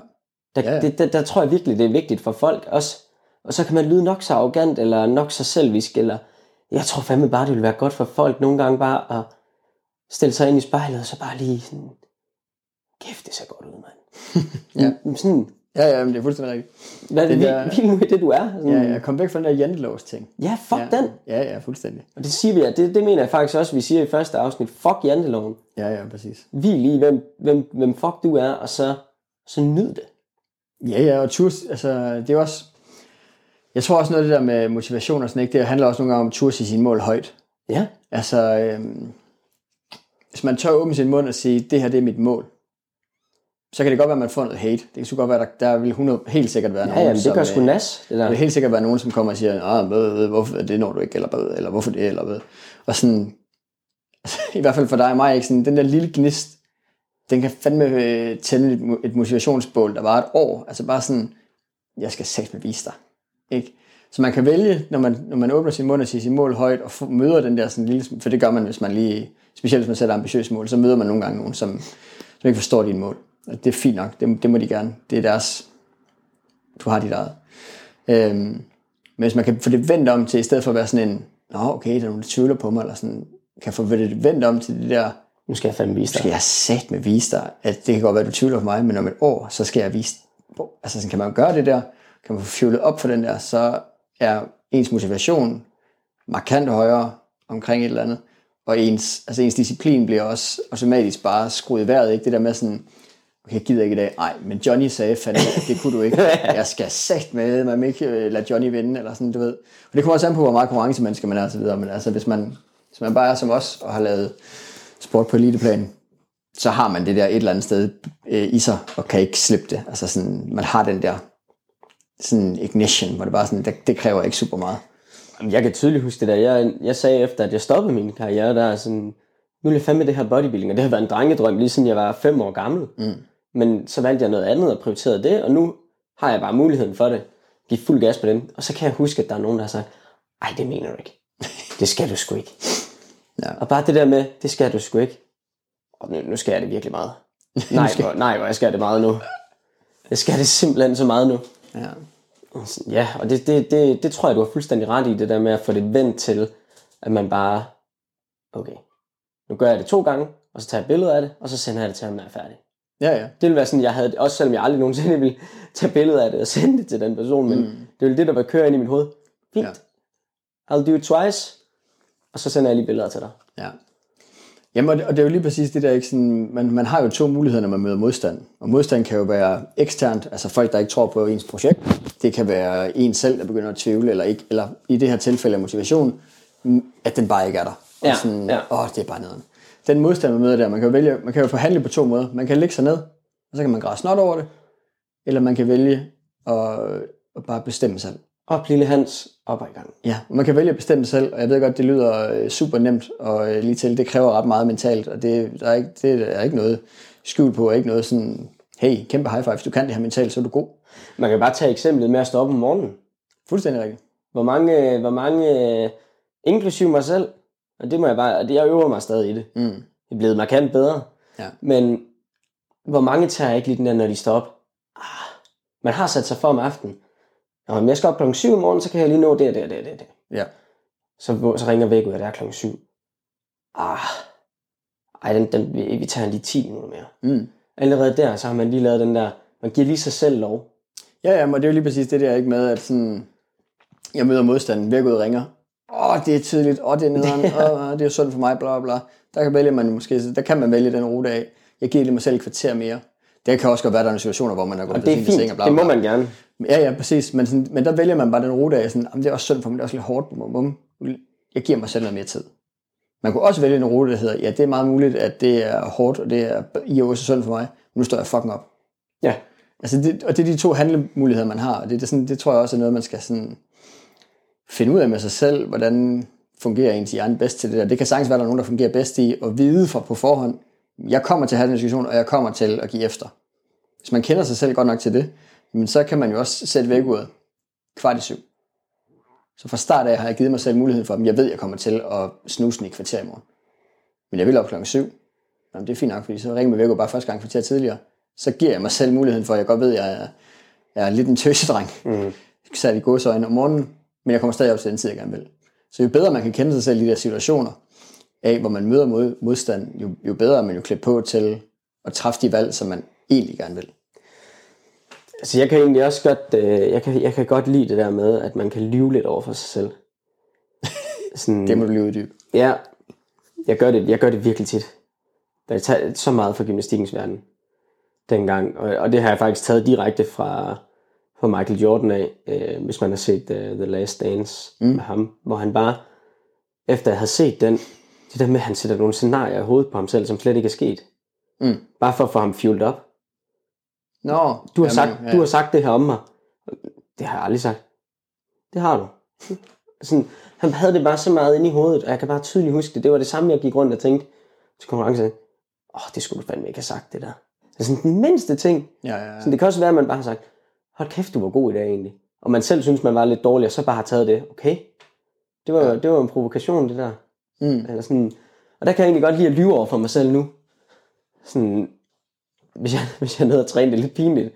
Der tror jeg virkelig, det er vigtigt for folk også. Og så kan man lyde nok så arrogant, eller nok så selvisk, eller jeg tror fandme bare, det ville være godt for folk nogle gange bare at stille sig ind i spejlet, og så bare lige sådan, kæft, det ser godt ud, mand. Ja. Sådan, ja, men det er fuldstændig rigtigt. Hvad er det nu i det, du er? Sådan, ja, kom væk fra den der jantelovs ting. Ja, fuck ja, den. Ja, fuldstændig. Og det siger vi, ja, det mener jeg faktisk også, vi siger i første afsnit, fuck janteloven. Ja, præcis. Hvil i, hvem fuck du er, og så nyd det. Ja, og turs, altså, det er også, jeg tror også noget af det der med motivation og sådan, ikke? Det handler også nogle gange om turs i sin mål højt. Ja. Altså, hvis man tør åbne sin mund og sige, det her, det er mit mål, så kan det godt være, at man får noget hate. Det kan så godt være, at der vil helt sikkert være nogen, det gør sgu nas, det der. Der vil helt sikkert være nogen, som kommer og siger, hvorfor det når du ikke, eller hvorfor det, eller hvad. Og sådan, i hvert fald for dig og mig, ikke? Sådan, den der lille gnist, den kan fandme tænde et motivationsbål, der var et år. Altså bare sådan, jeg skal satme vise dig. Ikke? Så man kan vælge, når man åbner sin mund og siger sin mål højt, og møder den der sådan lille, for det gør man, hvis man lige, specielt hvis man sætter ambitiøse mål, så møder man nogle gange nogen, som ikke forstår dine mål. Det er fint nok, det må de gerne. Det er deres, du har dit eget. Men hvis man kan få det vendt om til, i stedet for at være sådan en, okay, der er nogen, der tvivler på mig, eller sådan, kan få det vendt om til det der, nu skal jeg fandme vise dig. Nu skal jeg satme vise dig, at det kan godt være, at du tvivler på mig, men om et år, så skal jeg vise dig. Altså sådan, kan man gøre det der, kan man få fjullet op for den der, så er ens motivation markant højere omkring et eller andet, og ens disciplin bliver også automatisk bare skruet i vejret, ikke? Det der med sådan, okay, jeg gider ikke i dag. Nej, men Johnny sagde fandme, at det kunne du ikke. Jeg skal sagt med, man ikke lade Johnny vinde, eller sådan, du ved. Og det kommer også an på, hvor meget konkurrencemenneske man er, og så videre. Men altså, hvis man bare er som os, og har lavet sport på eliteplan, så har man det der et eller andet sted i sig, og kan ikke slippe det. Altså sådan, man har den der sådan ignition, hvor det bare sådan, det kræver ikke super meget. Jeg kan tydeligt huske det der. Jeg sagde efter, at jeg stoppede min karriere, der sådan, nu er jeg fandme det her bodybuilding, og det har været en drengedrøm, lige siden jeg var 5 år gammel. Mm. Men så valgte jeg noget andet og prioriterede det, og nu har jeg bare muligheden for det. Giv fuld gas på den. Og så kan jeg huske, at der er nogen, der har sagt, ej, det mener du ikke. Det skal du sgu ikke. Ja. Og bare det der med, det skal du sgu ikke. Og nu skal jeg det virkelig meget. Nej, jeg skal det meget nu. Jeg skal det simpelthen så meget nu. Ja, og det tror jeg, du har fuldstændig ret i, det der med at få det vendt til, at man bare, okay, nu gør jeg det 2 gange, og så tager jeg billeder af det, og så sender jeg det til ham, når jeg er færdig. Ja. Det ville være sådan, jeg havde det, også selvom jeg aldrig nogensinde ville tage billeder af det og sende det til den person, men det ville det, der var kører ind i mit hoved. Fint. Ja. I'll do it twice, og så sender jeg lige billeder til dig. Ja. Jamen, og det er jo lige præcis det der, ikke sådan, man har jo 2 muligheder, når man møder modstand. Og modstand kan jo være eksternt, altså folk, der ikke tror på ens projekt. Det kan være en selv, der begynder at tvivle, eller ikke, eller i det her tilfælde af motivation, at den bare ikke er der. Og ja, sådan, det er bare nederen. Den modstand, man møder der, man kan jo forhandle på 2 måder. Man kan lægge sig ned, og så kan man græsse not over det, eller man kan vælge at bare bestemme selv. Op, lille Hans, op og i gang. Ja, man kan vælge at bestemme selv, og jeg ved godt, det lyder super nemt, og lige til, det kræver ret meget mentalt, og det er ikke noget skjult på, og ikke noget sådan, hey, kæmpe high five, hvis du kan det her mentalt, så er du god. Man kan bare tage eksemplet med at stå op om morgenen. Fuldstændig rigtigt. Hvor mange inklusive mig selv, og det må jeg bare, og det, jeg øver mig stadig i det. Mm. Det er blevet markant bedre. Ja. Men hvor mange tager jeg ikke lige den der, når de står op? Man har sat sig for om aftenen. Når jeg skal op kl. 7 om morgenen, så kan jeg lige nå det. Ja. Så ringer væk ud, og det er kl. 7. ej, vi tager lige 10 minutter mere. Mm. Allerede der, så har man lige lavet den der, man giver lige sig selv lov. Ja, men det er jo lige præcis det der, ikke, med, at sådan, jeg møder modstanden, vi er gået og ringer. Det er tydeligt, det er nederen, det er jo sundt for mig, bla bla bla. Der kan man vælge den rute af. Jeg giver lige mig selv et kvarter mere. Det kan også godt være, der er situationer, hvor man er gået og det er fint, ting og bla, bla. Det må man gerne. Ja, præcis, men, sådan, men der vælger man bare den rute af, sådan, det er også sundt for mig, det er også lidt hårdt, jeg giver mig selv noget mere tid. Man kunne også vælge en rute, der hedder, ja, det er meget muligt, at det er hårdt, og det er i og også sundt for mig, men nu står jeg fucking op. Ja. Altså det, og det er de to handlemuligheder, man har, og det tror jeg også er noget, man skal sådan finde ud af med sig selv, hvordan fungerer ens hjerne bedst til det der. Det kan sagtens være, der er nogen, der fungerer bedst i at vide fra på forhånd, jeg kommer til at have den diskussion, og jeg kommer til at give efter. Hvis man kender sig selv godt nok til det, men så kan man jo også sætte væk ud 6:45. Så fra start af har jeg givet mig selv muligheden for, at jeg ved, at jeg kommer til at snuse den i kvarter i morgen. Men jeg vil op 7:00. Jamen, det er fint nok, fordi så ringer mig væk og bare første gang kvarter tidligere. Så giver jeg mig selv muligheden for, at jeg godt ved, at jeg er lidt en tøsedreng. Mm. Sat i gåseøjne om morgenen, men jeg kommer stadig op til den tid, jeg gerne vil. Så jo bedre man kan kende sig selv i de der situationer, af hvor man møder modstand, jo bedre er man jo klædt på til at træffe de valg, som man egentlig gerne vil. Altså jeg kan egentlig også godt, jeg kan godt lide det der med, at man kan lyve lidt over for sig selv. Sådan, det må du lyve dybt. Ja, jeg gør det virkelig tit. Jeg tager så meget fra gymnastikkens verden dengang, og det har jeg faktisk taget direkte fra Michael Jordan af, hvis man har set The Last Dance med ham, hvor han bare, efter jeg havde set den, det der med, at han sætter nogle scenarier i hovedet på ham selv, som slet ikke er sket. Mm. Bare for at få ham fueled op. Nå, du har sagt det her om mig. Det har jeg aldrig sagt. Det har du. Sådan, han havde det bare så meget inde i hovedet, og jeg kan bare tydeligt huske det. Det var det samme, jeg gik rundt og tænkte til konkurrencen. Det skulle du fandme ikke have sagt, det der. Det er sådan den mindste ting. Ja. Sådan, det kan også være, at man bare har sagt, hold kæft, du var god i dag egentlig. Og man selv synes, man var lidt dårlig, og så bare har taget det. Okay, det var en provokation, det der. Mm. Eller sådan, og der kan jeg egentlig godt lide at lyve over for mig selv nu. Sådan, hvis jeg er nede og træne, det er lidt pinligt.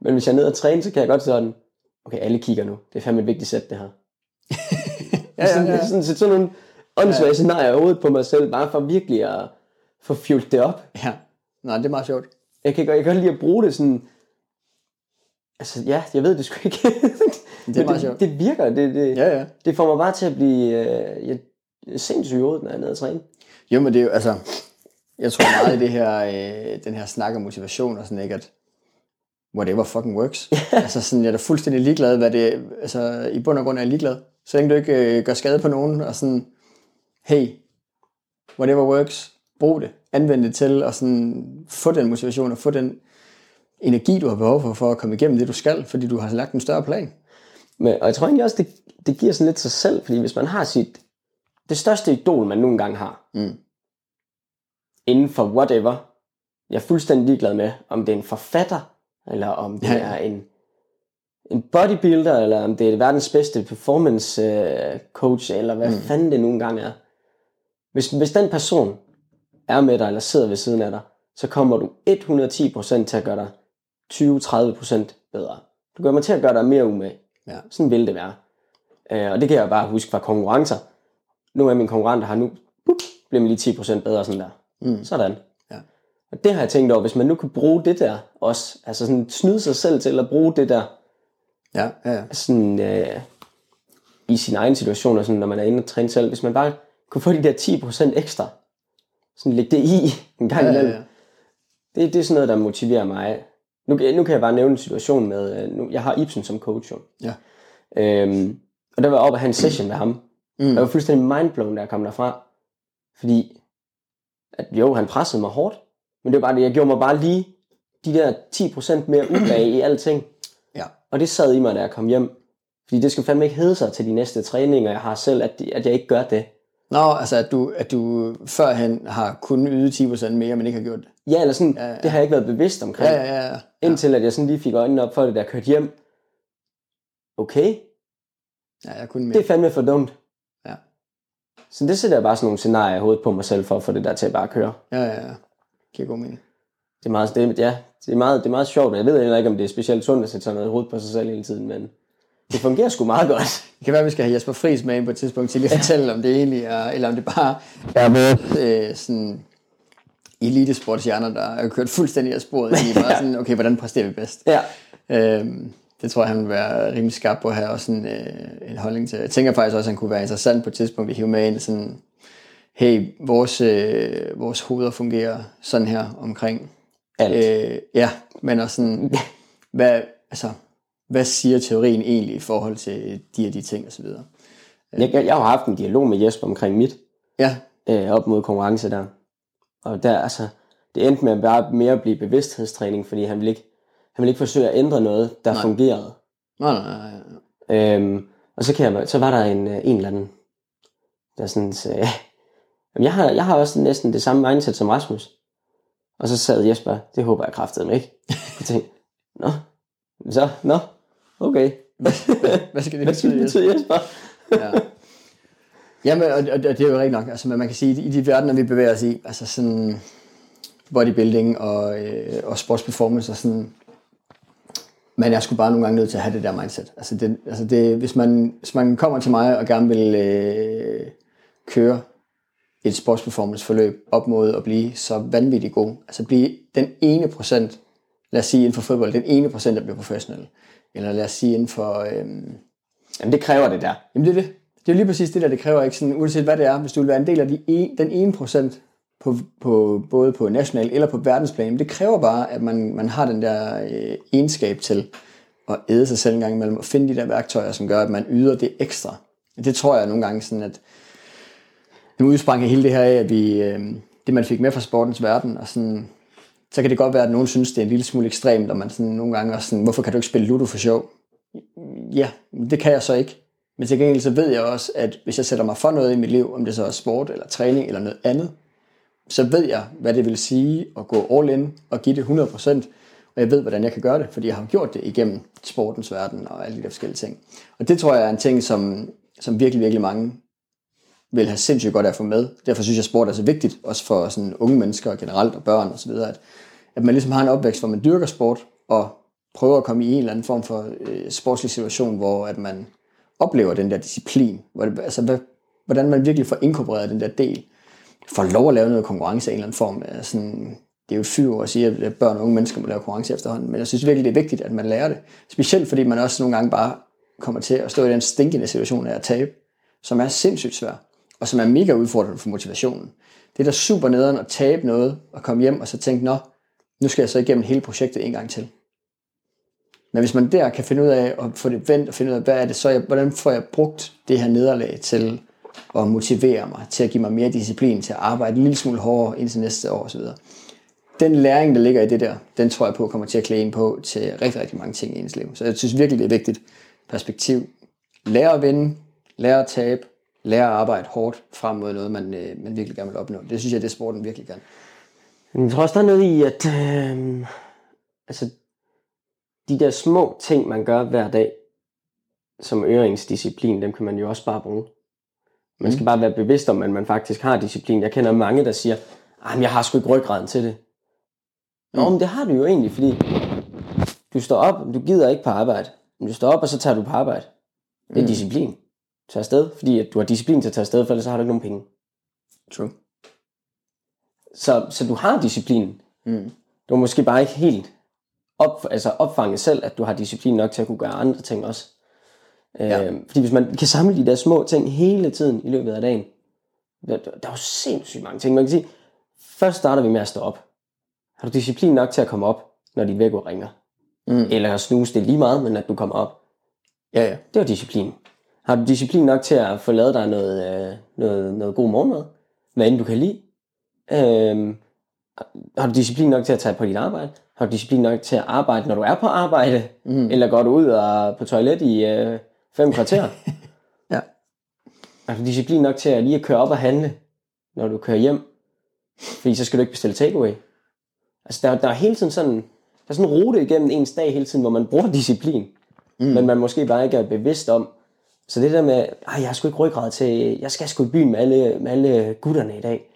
Men hvis jeg er nede og træne, så kan jeg godt sådan, okay, alle kigger nu. Det er fandme et vigtigt sæt, det her. Sådan nogle åndssvage scenarier overhovedet på mig selv, bare for virkelig at få fyldt det op. Ja, nej, det er meget sjovt. Jeg kan godt lide at bruge det sådan, altså ja, jeg ved det sgu ikke. Det er meget sjovt. Det virker, det får mig bare til at blive sindssygt øvrigt, når jeg er nede og træne. Jo, men det er jo, altså... Jeg tror meget i det her, den her snak om motivation og sådan, ikke, at whatever fucking works. Altså sådan, jeg er da fuldstændig ligeglad, hvad det er. Altså i bund og grund er jeg ligeglad. Så længe du ikke gør skade på nogen, og sådan, hey, whatever works, brug det. Anvend det til at sådan få den motivation og få den energi, du har behov for at komme igennem det, du skal, fordi du har lagt en større plan. Men, og jeg tror egentlig også, det giver sådan lidt sig selv, fordi hvis man har det største idol, man nogle gange har, inden for whatever. Jeg er fuldstændig ligeglad med, om det er en forfatter, eller om det er en bodybuilder, eller om det er verdens bedste performance coach, eller hvad fanden det nogle gange er. Hvis den person er med dig, eller sidder ved siden af dig, så kommer du 110% til at gøre dig 20-30% bedre. Du kommer til at gøre dig mere umage. Ja. Sådan vil det være. Og det kan jeg bare huske fra konkurrencer. Nogle af mine konkurrenter har nu... bliver man lige 10% bedre sådan der. Mm. Sådan. Ja. Og det har jeg tænkt over, hvis man nu kunne bruge det der også, altså sådan snyde sig selv til at bruge det der, sådan i sin egen situation, og sådan, når man er inde og træne selv, hvis man bare kunne få de der 10% ekstra, sådan lægge det i en gang imellem. Ja. Det er sådan noget, der motiverer mig. Nu kan jeg bare nævne en situation med, jeg har Ibsen som coach jo. Ja. Og der var jeg oppe at have en session med ham. Jeg var fuldstændig mindblown, da jeg kom derfra. Fordi, at jo, han pressede mig hårdt, men det var bare det, jeg gjorde mig bare lige de der 10% mere udbage i alting. Ja. Og det sad i mig, da jeg kom hjem. Fordi det skal fandme ikke hedde sig til de næste træninger, jeg har selv, at jeg ikke gør det. Nå, altså at du førhen har kun yde 10% mere, men ikke har gjort det. Ja, eller sådan, det har jeg ikke været bevidst omkring. Ja. Indtil at jeg sådan lige fik øjnene op for det, da jeg kørte hjem. Okay. Ja, jeg kunne mere. Det er fandme for dumt. Så det sætter jeg bare sådan nogle scenarier i hovedet på mig selv for at få det der til at bare køre. Ja. Giver god mening. Det er meget sjovt, men jeg ved heller ikke, om det er specielt sundt at sætte sådan noget i hovedet på sig selv hele tiden, men det fungerer sgu meget godt. Det kan være, at vi skal have Jesper Fris med ind på et tidspunkt til at fortælle, om det egentlig er, eller om det bare er sådan elitesportshjerner, der har kørt fuldstændig af sporet. De bare sådan, okay, hvordan præsterer vi bedst? Ja. Det tror jeg, han vil være rimelig skarp på at have også sådan, en holdning til. Jeg tænker faktisk også, at han kunne være interessant på et tidspunkt at hive med ind sådan, hey, vores hoveder fungerer sådan her omkring. Alt. Ja, men også sådan, hvad siger teorien egentlig i forhold til de og de ting osv.? Jeg har haft en dialog med Jesper omkring mit, op mod konkurrence der. Og der, altså, det endte med bare mere at blive bevidsthedstræning, fordi han ville ikke forsøge at ændre noget, der fungerede. Nej. Og så var der en eller anden, der sådan sagde, jeg har også næsten det samme mindset som Rasmus. Og så sad Jesper, det håber jeg kraftedeme ikke. Jeg tænkte, okay. Hvad skal det betyde, Jesper? Ja. Jamen, og det er jo rigtig nok. Altså, man kan sige, i de verdener, vi bevæger os i, altså sådan bodybuilding og sportsperformance og sådan, men jeg skulle bare nogle gange nødt til at have det der mindset. Altså det, hvis man kommer til mig og gerne vil køre et sportsperformanceforløb op mod at blive så vanvittigt god, altså blive den ene procent, lad os sige inden for fodbold, den ene procent, der bliver professionel, eller lad os sige inden for... Jamen det kræver det der. Jamen det er det. Det er jo lige præcis det der, det kræver ikke sådan, uanset hvad det er, hvis du vil være en del af den ene procent, både på national eller på verdensplan, men det kræver bare, at man har den der egenskab til at æde sig selv en gang imellem, og finde de der værktøjer, som gør, at man yder det ekstra. Det tror jeg nogle gange sådan, at det udsprang af hele det her af, at vi, det man fik med fra sportens verden, og sådan, så kan det godt være, at nogen synes, det er en lille smule ekstremt, og man sådan nogle gange også sådan, hvorfor kan du ikke spille ludo for sjov? Ja, det kan jeg så ikke. Men til gengæld så ved jeg også, at hvis jeg sætter mig for noget i mit liv, om det så er sport eller træning eller noget andet, så ved jeg, hvad det vil sige at gå all in og give det 100%, og jeg ved, hvordan jeg kan gøre det, fordi jeg har gjort det igennem sportens verden og alle de der forskellige ting. Og det tror jeg er en ting, som virkelig, virkelig mange vil have sindssygt godt af at få med. Derfor synes jeg, at sport er så vigtigt, også for sådan unge mennesker og generelt og børn osv., at man ligesom har en opvækst, hvor man dyrker sport og prøver at komme i en eller anden form for sportslig situation, hvor at man oplever den der disciplin, hvordan man virkelig får inkorporeret den der del, får lov at lave noget konkurrence i en eller anden form. Sådan, det er jo 4 år at sige, at børn og unge mennesker må lave konkurrence efterhånden, men jeg synes virkelig, det er vigtigt, at man lærer det. Specielt fordi man også nogle gange bare kommer til at stå i den stinkende situation af at tabe, som er sindssygt svær, og som er mega udfordrende for motivationen. Det er da super nederen at tabe noget, og komme hjem og så tænke, nu skal jeg så igennem hele projektet en gang til. Men hvis man der kan finde ud af at få det vendt og finde ud af, hvad er det så, hvordan får jeg brugt det her nederlag til at motivere mig, til at give mig mere disciplin, til at arbejde en lille smule hårdere indtil næste år osv. Den læring, der ligger i det der, den tror jeg på kommer til at klæde en på til rigtig, rigtig mange ting i ens liv. Så jeg synes virkelig, det er vigtigt perspektiv. Lære at vinde, lære at tabe, lære at arbejde hårdt frem mod noget, man virkelig gerne vil opnå. Det synes jeg, det er sporten virkelig gerne. Jeg tror også, der er noget i, at... de der små ting, man gør hver dag, som øger ens disciplin, dem kan man jo også bare bruge. Man skal bare være bevidst om, at man faktisk har disciplin. Jeg kender mange, der siger, jeg har sgu ikke ryggraden til det. Men det har du jo egentlig, fordi du står op, du gider ikke på arbejde. Men du står op, og så tager du på arbejde. Det er disciplin. Tag afsted, fordi at du har disciplin til at tage afsted, for ellers har du ikke nogen penge. True. Så du har disciplin. Du er måske bare ikke helt... opfange selv, at du har disciplin nok til at kunne gøre andre ting også. Fordi hvis man kan samle de der små ting hele tiden i løbet af dagen, der er jo sindssygt mange ting. Man kan sige, først starter vi med at stå op. Har du disciplin nok til at komme op, når din vækkeur ringer? Eller at snuse det lige meget, men at du kommer op? Ja. Det er disciplin. Har du disciplin nok til at få lavet dig noget god morgenmad? Hvad end du kan lide? Har du disciplin nok til at tage på dit arbejde? Har du disciplin nok til at arbejde, når du er på arbejde? Eller går du ud og på toilet i 5 kvarter? Ja. Har du disciplin nok til at lige køre op og handle, når du kører hjem? Fordi så skal du ikke bestille takeaway. Altså der er hele tiden sådan, der er sådan en rute igennem ens dag hele tiden, hvor man bruger disciplin. Men man måske bare ikke er bevidst om. Så det der med, jeg har sgu ikke ryggrad til, jeg skal sgu i byen med alle gutterne i dag.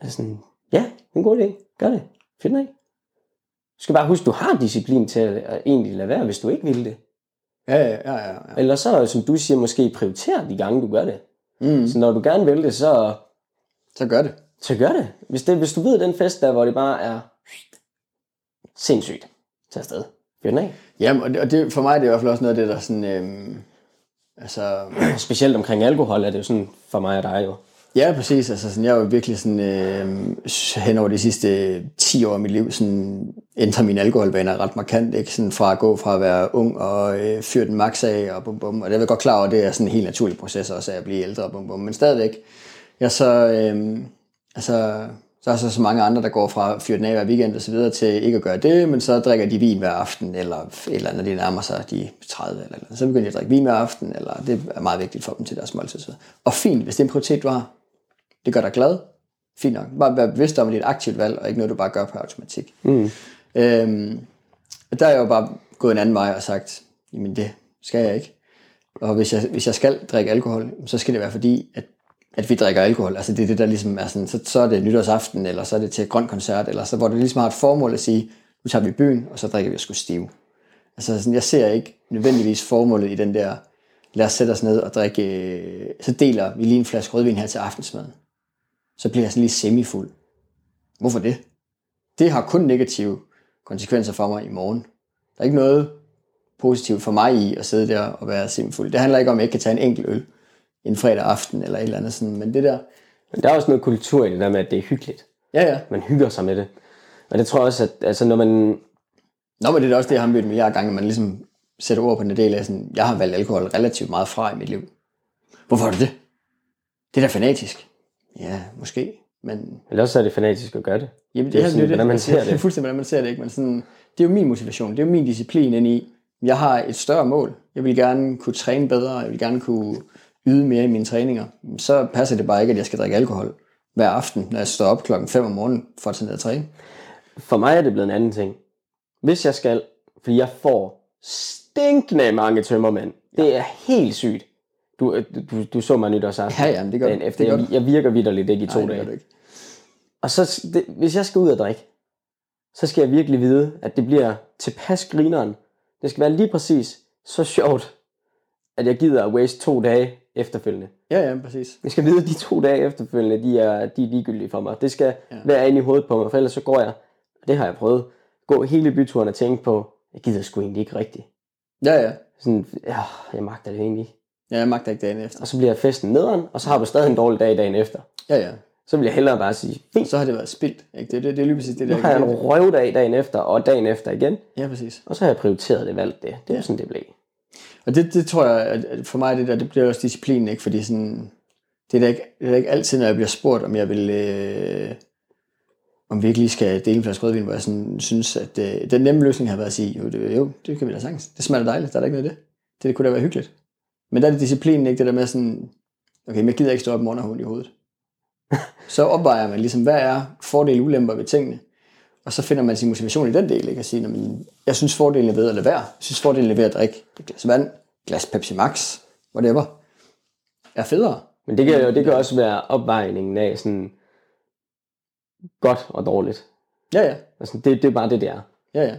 Altså sådan, ja, det er en god idé. Gør det. Fedt nok. Du skal bare huske, du har disciplin til at egentlig lade være, hvis du ikke vil det. Ja. Eller så, som du siger, måske prioritere de gange, du gør det. Så når du gerne vil det, så gør det. så gør det. Hvis du ved den fest der, hvor det bare er sindssygt, tag afsted. Gør den af. Jamen, og det, for mig det er i hvert fald også noget af det, der sådan... altså... Specielt omkring alkohol er det jo sådan, for mig og dig jo. Ja, præcis. Altså, sådan, jeg er jo virkelig sådan, hen over de sidste 10 år af mit liv, sådan, ændrer mine alkoholvaner ret markant, ikke? Sådan, fra at gå fra at være ung og fyre den maks af, og bum bum. Og det er jeg godt klar over, det er sådan en helt naturlig proces også, at jeg bliver ældre og bum bum. Men stadigvæk, jeg så... der er så mange andre, der går fra fyre den af hver weekend og så videre til ikke at gøre det, men så drikker de vin hver aften, eller når de nærmer sig de 30, eller så begynder de at drikke vin hver aften, eller det er meget vigtigt for dem til deres måltid. Og fint, hvis det er en prioritet, du har, det gør dig glad, fint nok. Bare vær bevidst om, at det er et aktivt valg, og ikke noget, du bare gør på automatik. Mm. Der er jeg jo bare gået en anden vej og sagt, jamen det skal jeg ikke. Og hvis jeg skal drikke alkohol, så skal det være fordi, at vi drikker alkohol, altså det er det, der ligesom er sådan, så er det nytårsaften, eller så er det til grøn koncert, eller så, hvor det ligesom har et formål at sige, nu tager vi i byen, og så drikker vi os sgu stive. Altså sådan, jeg ser ikke nødvendigvis formålet i den der, lad os sætte os ned og drikke, så deler vi lige en flaske rødvin her til aftensmaden. Så bliver jeg sådan lige semifuld. Hvorfor det? Det har kun negative konsekvenser for mig i morgen. Der er ikke noget positivt for mig i at sidde der og være semifuld. Det handler ikke om, at jeg ikke kan tage en enkelt øl en fredag aften, eller et eller andet sådan, men det der... Men der er også noget kultur i det der med, at det er hyggeligt. Ja, ja. Man hygger sig med det. Og det tror jeg også, at altså, når man... Nå, men det er også det, jeg har mødt en milliard gange, at man ligesom sætter ord på den del af sådan, jeg har valgt alkohol relativt meget fra i mit liv. Hvorfor har du det? Det er da fanatisk. Ja, måske, men... Eller også er det fanatisk at gøre det. Jamen, det er sådan, hvordan man ser det. Det er fuldstændig, hvordan man ser det, ikke? Men sådan, det er jo min motivation, det er jo min disciplin ind i. Jeg har et større mål. Jeg vil gerne kunne træne bedre, jeg vil gerne kunne yde mere i mine træninger, så passer det bare ikke, at jeg skal drikke alkohol hver aften, når jeg står op klokken 5 om morgenen for at tage ned og træne. For mig er det blevet en anden ting. Hvis jeg skal, fordi jeg får stinkende mange tømmermænd. Ja. Det er helt sygt. Du så mig nytårsaften. Ja, jamen, det gør det. Jeg virker vitterligt ikke i 2 dage. Det ikke. Og så, hvis jeg skal ud og drikke, så skal jeg virkelig vide, at det bliver tilpas grineren. Det skal være lige præcis så sjovt, at jeg gider at waste 2 dage efterfølgende. Ja, ja, præcis. Jeg skal vide, at de 2 dage efterfølgende, de er ligegyldige for mig. Det skal være inde i hovedet på mig, for ellers så går jeg, og det har jeg prøvet, gå hele byturen og tænke på, jeg gider sgu egentlig ikke rigtigt. Ja, ja. Sådan, jeg magter det egentlig. Ja, jeg magter ikke dagen efter. Og så bliver festen nederen, og så har du stadig en dårlig dag dagen efter. Ja, ja. Så vil jeg hellere bare sige, fint. Så har det været spildt, ikke? Det er lige præcis det, der... Nu har jeg en røvdag dagen efter, og dagen efter igen. Ja, præcis. Og så har jeg prioriteret det, valgt det. Det er sådan, det blev. Og det tror jeg, at for mig, det bliver også disciplinen, ikke? Fordi sådan, det er da ikke altid, når jeg bliver spurgt, om jeg vil, om vi ikke lige skal dele en flaske rødvin, hvor jeg sådan, synes, at den nemme løsning har været at sige, jo, det kan vi da sagtens. Det smager dejligt, der er da ikke noget af det. Det kunne da være hyggeligt. Men der er det disciplinen, ikke? Det der med sådan, okay, men jeg gider ikke stå op med underhånd i hovedet. Så opvejer man ligesom, hvad er fordele og ulemper ved tingene? Og så finder man sin motivation i den del, ikke? At sige, jeg synes fordelen er ved at lade være. Jeg synes fordelen er ved at drikke et glas vand, glas Pepsi Max, whatever, er federe. Men det kan også være opvejningen af sådan godt og dårligt. Ja, ja. Altså, det er bare det, det er. Ja, ja.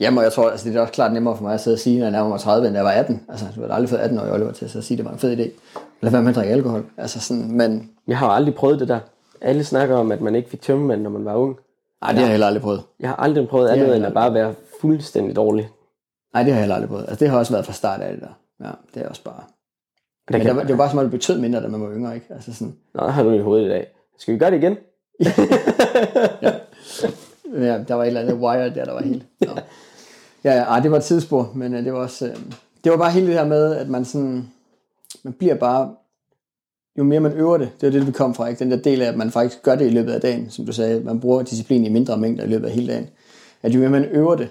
Jamen, jeg tror, altså, det er også klart nemmere for mig at sidde og sige, når jeg nærmer mig 30, end jeg var 18. Altså, du har aldrig fået 18 år i Oliver til at sige, det var en fed idé. Lad være med at drikke alkohol. Altså, sådan, men... Jeg har aldrig prøvet det der. Alle snakker om, at man ikke fik tømmermænd, når man var ung. Nej, det har jeg heller aldrig prøvet. Jeg har aldrig prøvet andet end at bare være fuldstændig dårlig. Nej, det har jeg heller aldrig prøvet. Altså, det har også været fra start af det der. Ja, det er også bare... Det var bare som om, det betød mindre, da man var yngre, ikke? Altså sådan... Nå, har du i hovedet i dag. Skal vi gøre det igen? Ja, der var et eller andet wire der var helt... Nå. Ja, det var et tidsspor, men det var også... Det var bare hele det her med, at man sådan... Man bliver bare... Jo mere man øver det, det er det, vi kom fra, ikke? Den der del af, at man faktisk gør det i løbet af dagen, som du sagde, man bruger disciplin i mindre mængder i løbet af hele dagen. At jo mere man øver det,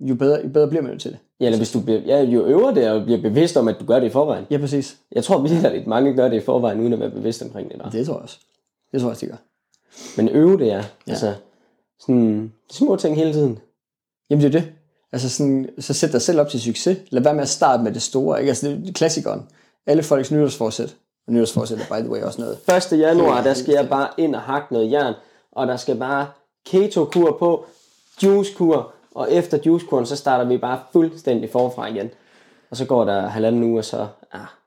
jo bedre bliver man jo til det. Ja, eller hvis du bliver, jo øver det og bliver bevidst om, at du gør det i forvejen. Ja, præcis. Jeg tror virkelig, mange gør det i forvejen, uden at være bevidst omkring det. Der. Det tror jeg også. Det tror jeg også, de gør. Men øve det, ja. Altså, sådan små ting hele tiden. Jamen, det er det. Altså, sådan, så sæt dig selv op til succes. Lad være med at starte med det store, ikke? Altså, det er klassikeren. Alle folks nytårsforsæt. Og nytårsforsæt er by the way også noget. 1. januar, der skal jeg bare ind og hakke noget jern, og der skal bare keto-kur på, juice-kur, og efter juice-kuren, så starter vi bare fuldstændig forfra igen. Og så går der 1,5 uge, og så,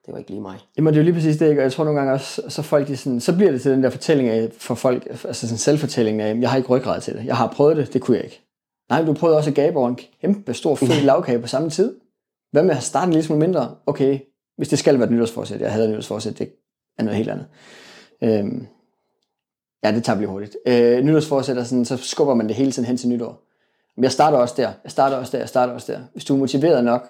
det var ikke lige mig. Jamen det er jo lige præcis det, ikke? Og jeg tror nogle gange også, så folk de sådan, så bliver det til den der fortælling af, for folk, altså sådan selvfortælling af, jeg har ikke ryggrad til det, jeg har prøvet det, det kunne jeg ikke. Nej, men du prøvede også at gabe over en kæmpe stor fed lavkage på samme tid. Hvad med at starte en lille smule mindre? Okay, hvis det skal være et nytårsforsæt, jeg havde et nytårsforsæt, det er noget helt andet. Ja, det tager blive hurtigt. Nytårsforsæt er sådan, så skubber man det hele tiden hen til nytår. Men jeg starter også der. Hvis du er motiveret nok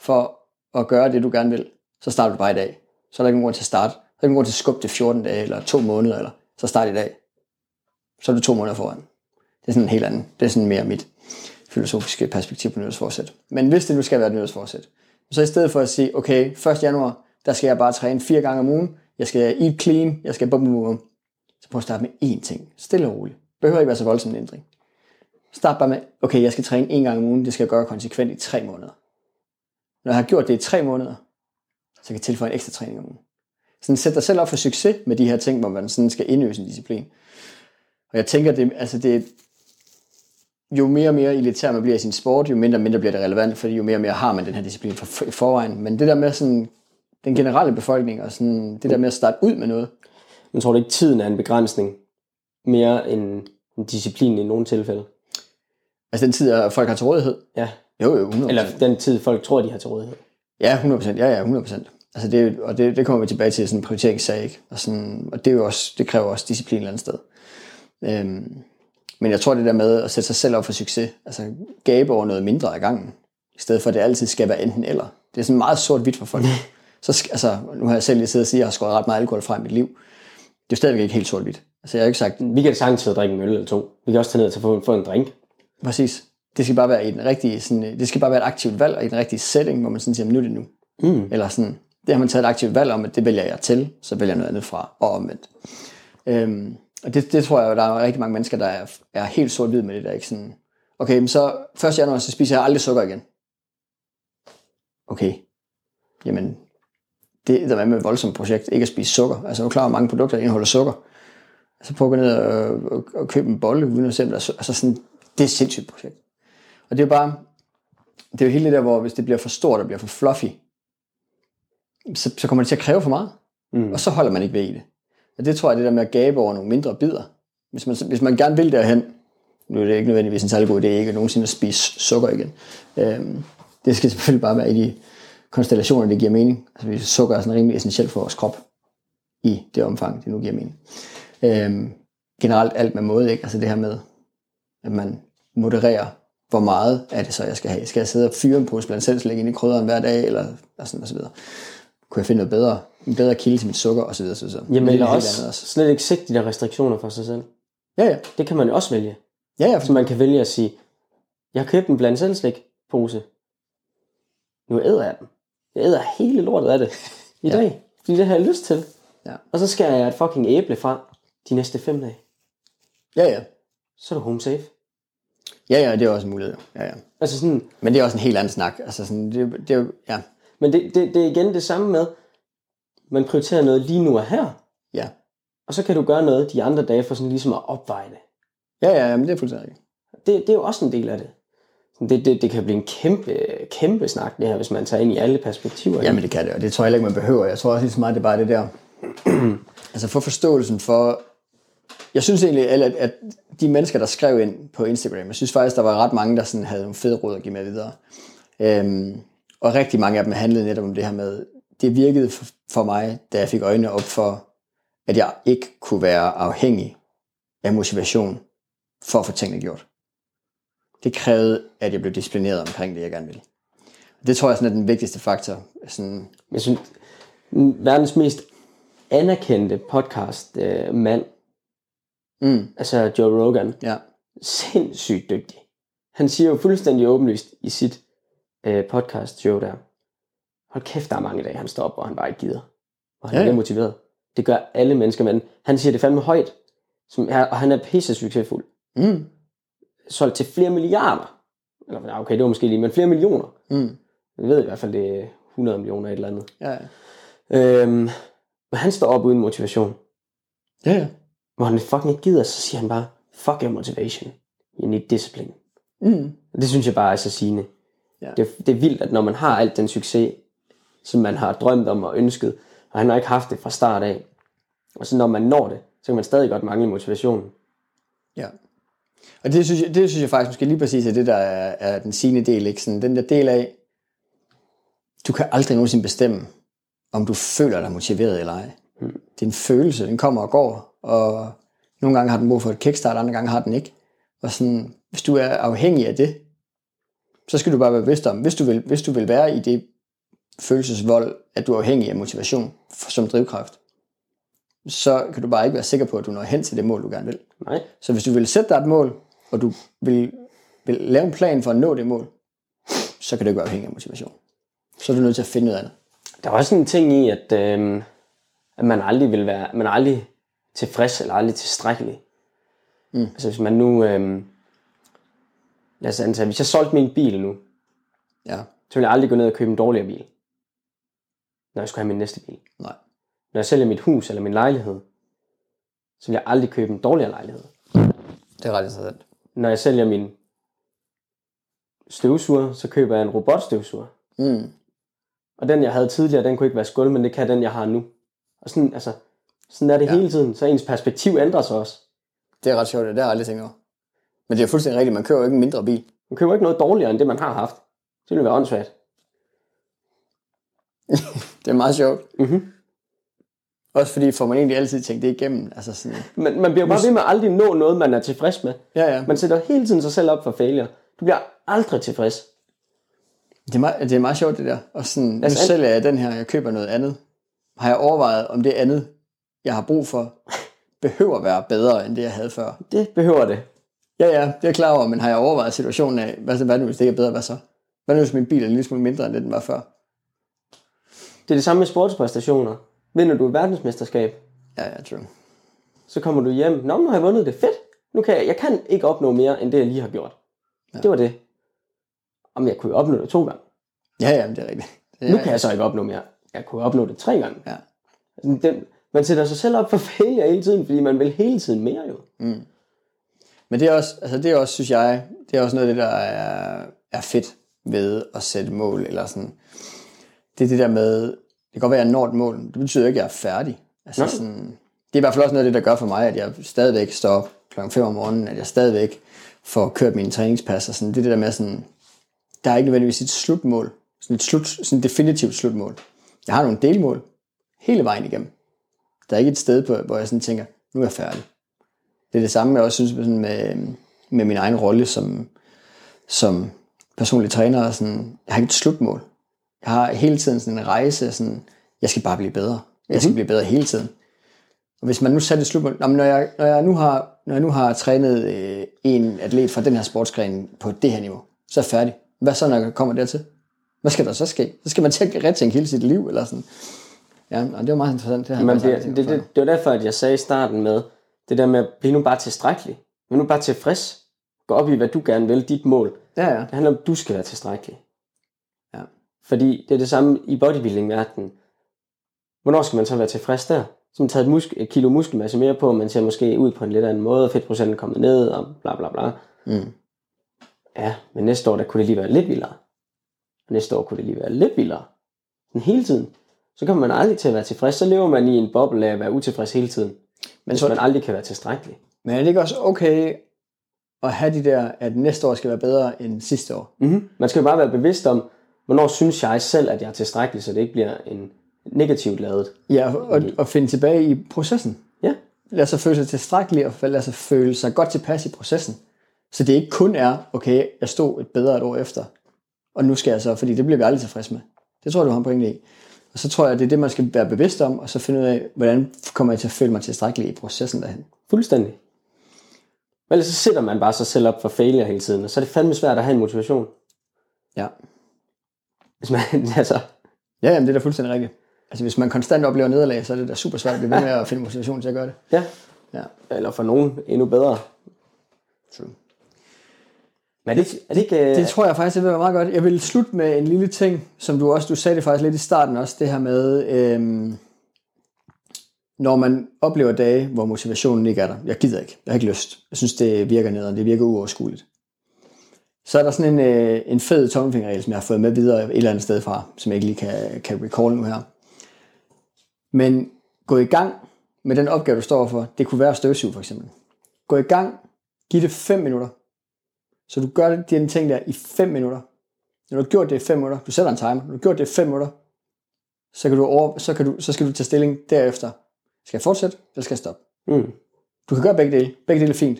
for at gøre det, du gerne vil, så starter du bare i dag. Så er der ikke nogen grund til at starte. Så er der ikke nogen grund til at skubbe det 14 dage, eller 2 måneder, eller så start i dag. Så er du 2 måneder foran. Det er sådan en helt anden. Det er sådan mere mit filosofiske perspektiv på nytårsforsæt. Men hvis det nu skal være et nytårsforsæt, så i stedet for at sige, okay, 1. januar, der skal jeg bare træne 4 gange om ugen, jeg skal eat clean, jeg skal bum. Så prøv at starte med én ting. Stille og roligt. Behøver ikke være så voldsom en ændring. Start bare med, okay, jeg skal træne 1 gang om ugen, det skal jeg gøre konsekvent i 3 måneder. Når jeg har gjort det i 3 måneder, så kan jeg tilføje en ekstra træning om ugen. Sådan sæt dig selv op for succes med de her ting, hvor man sådan skal indøve sin disciplin. Og jeg tænker, det jo mere og mere elitær man bliver i sin sport, jo mindre og mindre bliver det relevant, fordi jo mere og mere har man den her disciplin i forvejen. Men det der med sådan, den generelle befolkning, og sådan, det der med at starte ud med noget. Men tror du ikke, tiden er en begrænsning? Mere end en disciplin i nogle tilfælde? Altså den tid, folk har til rådighed? Ja. Jo, 100%. Eller den tid, folk tror, de har til rådighed? Ja, 100%. Ja, 100%. Altså det, og det kommer vi tilbage til, sådan en prioriteringssag, ikke? Og, sådan, og det, er jo også, det kræver også disciplin et eller andet sted. Men jeg tror, det der med at sætte sig selv op for succes, altså gabe over noget mindre af gangen, i stedet for, at det altid skal være enten eller. Det er sådan meget sort-hvidt for folk. Så, altså, nu har jeg selv lige siddet og sige, at jeg har skåret ret meget alkohol fra i mit liv. Det er jo stadigvæk ikke helt sort-hvidt. Altså, jeg har ikke sagt, vi kan sagtens sidde og drikke en øl eller 2. Vi kan også tage ned og få en drink. Præcis. Det skal bare være i den rigtige, sådan, det skal bare være et aktivt valg, og i den rigtige setting, hvor man sådan siger, nu er det nu. Eller sådan, det har man taget et aktivt valg om, at det vælger jeg til, så vælger jeg noget andet fra, og omvendt. Og det tror jeg, der er rigtig mange mennesker, der er helt sort-hvid med det der, ikke? Sådan, okay, men så 1. januar, så spiser jeg aldrig sukker igen. Okay. Jamen, det der er med et voldsomt projekt, ikke at spise sukker. Altså, nu klarer mange produkter, der indeholder sukker. Altså, prøv at gå ned og købe en bolle, uden at se, altså sådan, det er et sindssygt projekt. Og det er jo bare, det er jo hele det der, hvor hvis det bliver for stort og bliver for fluffy, så kommer det til at kræve for meget. Og så holder man ikke ved i det. Og det tror jeg, det der med at gabe over nogle mindre bidder. Hvis man gerne vil derhen, nu er det ikke nødvendigvis en særlig god idé, ikke at nogensinde at spise sukker igen. Det skal selvfølgelig bare være i de konstellationer, det giver mening. Altså, sukker er sådan rimelig essentielt for vores krop, i det omfang, det nu giver mening. Generelt alt med måde, ikke? Altså det her med, at man modererer, hvor meget er det så, jeg skal have. Skal jeg sidde og fyre en pose blandt selv, lægge ind i krydderen hver dag, eller og sådan og så videre. Kunne jeg finde noget bedre, en bedre kilde til mit sukker og så videre, så videre. Jamen, eller også slet ikke sætte de der restriktioner for sig selv. Ja. Det kan man jo også vælge. Ja. Så man kan vælge at sige, jeg købte en blandt selv slik pose. Nu æder jeg den. Jeg æder hele lortet af det i dag, fordi det har jeg lyst til. Ja. Og så skærer jeg et fucking æble fra de næste 5 dage. Ja. Så er du home safe. Ja, det er også en mulighed. Ja. Altså sådan, men det er også en helt anden snak. Altså sådan, det ja. Men det er igen det samme med, man prioriterer noget lige nu og her. Ja. Og så kan du gøre noget de andre dage for sådan ligesom at opveje det. Ja, men det er fuldstændig. Det er jo også en del af det. Det kan blive en kæmpe snak, det her, hvis man tager ind i alle perspektiver. Jamen det kan det, og det tror jeg ikke, man behøver. Jeg tror også lige så meget, det er bare det der. Altså få forståelsen for... Jeg synes egentlig, at de mennesker, der skrev ind på Instagram, jeg synes faktisk, der var ret mange, der sådan havde nogle fede råd at give med videre. Og rigtig mange af dem handlede netop om det her med, det virkede for mig, da jeg fik øjnene op for, at jeg ikke kunne være afhængig af motivation for at få tingene gjort. Det krævede, at jeg blev disciplineret omkring det, jeg gerne ville. Det tror jeg sådan er den vigtigste faktor. Sådan... Jeg synes, verdens mest anerkendte podcastmand, altså Joe Rogan, sindssygt dygtig. Han siger jo fuldstændig åbenlyst i sit podcast show der, hold kæft, der er mange dage, han står op, og han bare ikke gider. Og han er motiveret. Det gør alle mennesker, men han siger det fandme højt, og han er pisse succesfuld. Solgt til flere milliarder. Eller, okay, det var måske lige, men flere millioner. Jeg ved i hvert fald, det er 100 millioner et eller andet. Ja. Men han står op uden motivation. Ja. Hvor han fucking ikke gider, så siger han bare, fuck your motivation. You need discipline. Det synes jeg bare er så sigende. Ja. Det er vildt, at når man har alt den succes, som man har drømt om og ønsket, og han har ikke haft det fra start af. Og så når man når det, så kan man stadig godt mangle motivationen. Ja. Og det synes jeg faktisk måske lige præcis er det, der er den sigende del, ikke? Sådan, den der del af, du kan aldrig nogensinde bestemme, om du føler dig motiveret eller ej. Mm. Det er en følelse, den kommer og går, og nogle gange har den brug for et kickstart, andre gange har den ikke. Og sådan, hvis du er afhængig af det, så skal du bare være bevidst om, hvis du vil være i det følelsesvold, at du er afhængig af motivation som drivkraft, så kan du bare ikke være sikker på, at du når hen til det mål, du gerne vil. Nej. Så hvis du vil sætte dig et mål, og du vil lave en plan for at nå det mål, så kan du ikke være afhængig af motivation. Så er du nødt til at finde noget andet. Der er også en ting i, at man aldrig tilfreds eller aldrig tilstrækkelig. Mm. Altså hvis man nu, lad os antage, hvis jeg solgte min bil nu, ja, så ville jeg aldrig gå ned og købe en dårligere bil, når jeg skulle have min næste bil. Nej. Når jeg sælger mit hus eller min lejlighed, så vil jeg aldrig købe en dårligere lejlighed. Det er ret interessant. Når jeg sælger min støvsuger, så køber jeg en robotstøvsuger. Mm. Og den, jeg havde tidligere, den kunne ikke være skuld, men det kan den, jeg har nu. Og sådan, altså, sådan er det hele tiden, så ens perspektiv ændrer sig også. Det er ret sjovt, det har jeg aldrig tænkt over. Men det er fuldstændig rigtigt, man køber jo ikke en mindre bil. Man køber ikke noget dårligere, end det, man har haft. Det ville være åndssvagt. Det er meget sjovt. Mm-hmm. Også fordi får man egentlig altid tænkt det igennem. Altså sådan, man bliver bare ved med at aldrig nå noget, man er tilfreds med. Ja, ja. Man sætter hele tiden sig selv op for failure. Du bliver aldrig tilfreds. Det er meget sjovt det der. Og sådan, nu sælger jeg den her, jeg køber noget andet. Har jeg overvejet, om det andet, jeg har brug for, behøver at være bedre, end det jeg havde før? Det behøver det. Ja, det er klar over, men har jeg overvejet situationen af, hvad nu hvis det ikke er bedre, hvad så? Hvad nu hvis min bil er en lille smule mindre, end den var før? Det er det samme med sportspræstationer. Vinder du et verdensmesterskab? Ja, true. Så kommer du hjem. Nå, nu har jeg vundet det. Fedt. Nu kan jeg kan ikke opnå mere, end det jeg lige har gjort. Ja. Det var det. Om jeg kunne opnå det 2 gange. Ja, det er rigtigt. Det er nu kan jeg så ikke opnå mere. Jeg kunne opnå det 3 gange. Ja. Man sætter sig selv op for failure hele tiden, fordi man vil hele tiden mere jo. Mm. Men det er også, altså det er også, synes jeg, det er også noget af det, der er fedt ved at sætte mål eller sådan. Det er det der med, det kan godt være, at jeg når et mål, det betyder ikke, at jeg er færdig. Altså sådan, det er i hvert fald også noget af det, der gør for mig, at jeg stadigvæk står op klokken 5 om morgenen, at jeg stadigvæk får kørt mine træningspas og sådan. Det er det der med sådan, der er ikke nødvendigvis et slutmål, sådan et definitivt slutmål. Jeg har nogle delmål hele vejen igennem. Der er ikke et sted, hvor jeg sådan tænker, nu er jeg færdig. Det er det samme, jeg også synes med min egen rolle som personlig træner. Og sådan, jeg har ikke et slutmål. Jeg har hele tiden sådan en rejse, sådan, jeg skal bare blive bedre. Jeg skal blive bedre hele tiden. Og hvis man nu sætter et slutmål, når jeg nu har trænet en atlet fra den her sportsgren på det her niveau, så er jeg færdig. Hvad så, når jeg kommer dertil? Hvad skal der så ske? Så skal man retænke hele sit liv, eller sådan. Ja, det var meget interessant. Det var derfor, at jeg sagde i starten med, det der med at blive nu bare tilstrækkelig. Bliv nu bare tilfreds. Gå op i, hvad du gerne vil, dit mål. Ja. Det handler om, at du skal være tilstrækkelig. Ja. Fordi det er det samme i bodybuilding-verdenen. Hvornår skal man så være tilfreds der? Så man tager et kilo muskelmasse mere på, man ser måske ud på en lidt anden måde, og fedtprocenten kommer ned, og bla bla bla. Mm. Ja, men næste år, der kunne det lige være lidt vildere. Og næste år kunne det lige være lidt vildere. Men hele tiden. Så kommer man aldrig til at være tilfreds. Så lever man i en boble af at være utilfreds hele tiden. Men så man aldrig kan være tilstrækkelig. Men er det ikke også okay at have de der, at næste år skal være bedre end sidste år? Mm-hmm. Man skal bare være bevidst om, hvornår synes jeg selv, at jeg er tilstrækkelig, så det ikke bliver en negativt ladet. Ja, og finde tilbage i processen. Ja. Lad sig føle sig tilstrækkelig, og lad sig føle sig godt tilpas i processen. Så det ikke kun er, okay, jeg stod et år efter, og nu skal jeg så, fordi det bliver vi aldrig tilfreds med. Det tror jeg, du har en pointe i. Og så tror jeg, det er det, man skal være bevidst om, og så finde ud af, hvordan kommer jeg til at føle mig tilstrækkelig i processen derhen. Fuldstændig. Ellers så sætter man bare sig selv op for failure hele tiden, og så er det fandme svært at have en motivation. Ja. Hvis man, altså... Ja, jamen, det er da fuldstændig rigtigt. Altså, hvis man konstant oplever nederlag, så er det da super svært at blive ved med at finde motivation til at gøre det. Ja. Eller for nogen endnu bedre. True. Men det tror jeg faktisk, det vil være meget godt. Jeg vil slutte med en lille ting, som du sagde det faktisk lidt i starten også, det her med, når man oplever dage, hvor motivationen ikke er der. Jeg gider ikke. Jeg har ikke lyst. Jeg synes, det virker nederen. Det virker uoverskueligt. Så er der sådan en fed tommelfingerregel, som jeg har fået med videre et eller andet sted fra, som jeg ikke lige kan recall nu her. Men gå i gang med den opgave, du står for. Det kunne være støvsuge for eksempel. Gå i gang, giv det 5 minutter. Så du gør de ting der i 5 minutter. Når du har gjort det i 5 minutter, du sætter en timer, når du har gjort det i 5 minutter, så skal du tage stilling derefter. Skal jeg fortsætte, eller skal jeg stoppe? Mm. Du kan gøre begge dele. Begge dele er fint.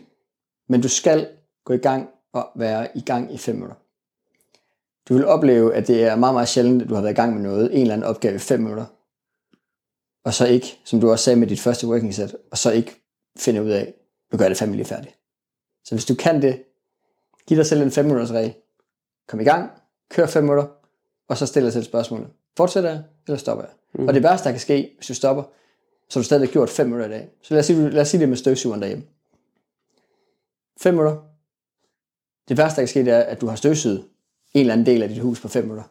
Men du skal gå i gang og være i gang i 5 minutter. Du vil opleve, at det er meget, meget sjældent, at du har været i gang med noget, en eller anden opgave i 5 minutter, og så ikke, som du også sagde med dit første working set, og så ikke finde ud af, du gør det fandme lige færdigt. Så hvis du kan det, giv dig selv en 5 minutters regel. Kom i gang, kør 5 minutter, og så stiller dig selv spørgsmålet. Fortsætter jeg, eller stopper jeg? Mm. Og det værste, der kan ske, hvis du stopper, så har du stadig gjort 5 minutter i dag. Så lad os sige det med støvsugeren derhjemme. 5 minutter. Det værste, der kan ske, det er, at du har støvsuget en eller anden del af dit hus på 5 minutter.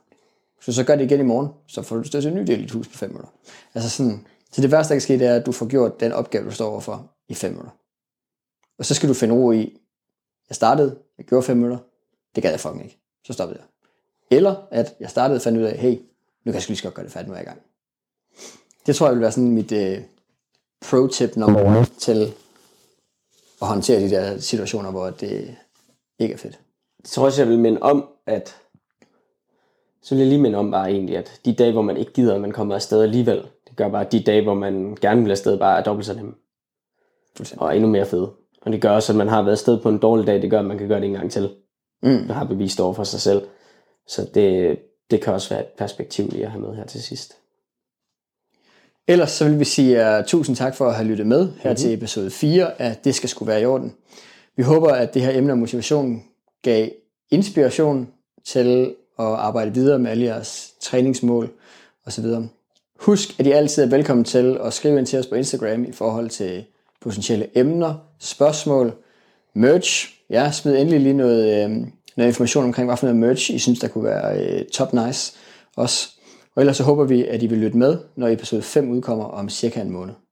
Så gør det igen i morgen, så får du støvsuget en ny del af dit hus på 5 minutter. Altså sådan. Så det værste, der kan ske, det er, at du får gjort den opgave, du står overfor i 5 minutter. Og så skal du finde ro i, jeg startede, jeg gjorde 5 minutter, det gad jeg fucking ikke. Så stoppede jeg. Eller at jeg startede og fandt ud af, hey, nu kan jeg lige så godt gøre det færdigt, nu er jeg i gang. Det tror jeg vil være sådan mit pro-tip nummer 1 til at håndtere de der situationer, hvor det ikke er fedt. Det tror jeg vil minde om, at så vil jeg lige minde om bare egentlig, at de dage, hvor man ikke gider, at man kommer afsted alligevel, det gør bare, at de dage, hvor man gerne vil afsted, bare er dobbelt så nemme. Og endnu mere fede. Og det gør også, at man har været afsted på en dårlig dag, det gør, at man kan gøre det en gang til. Man har bevist over for sig selv. Så det kan også være et perspektiv lige at have med her til sidst. Ellers så vil vi sige tusind tak for at have lyttet med her til episode 4 af Det Skal Sgu Være I Orden. Vi håber, at det her emne om motivation gav inspiration til at arbejde videre med alle jeres træningsmål osv. Husk, at I altid er velkommen til at skrive ind til os på Instagram i forhold til potentielle emner, spørgsmål, merch. Ja, smid endelig lige noget information omkring, hvad for noget merch I synes, der kunne være top nice også. Og ellers så håber vi, at I vil lytte med, når episode 5 udkommer om cirka en måned.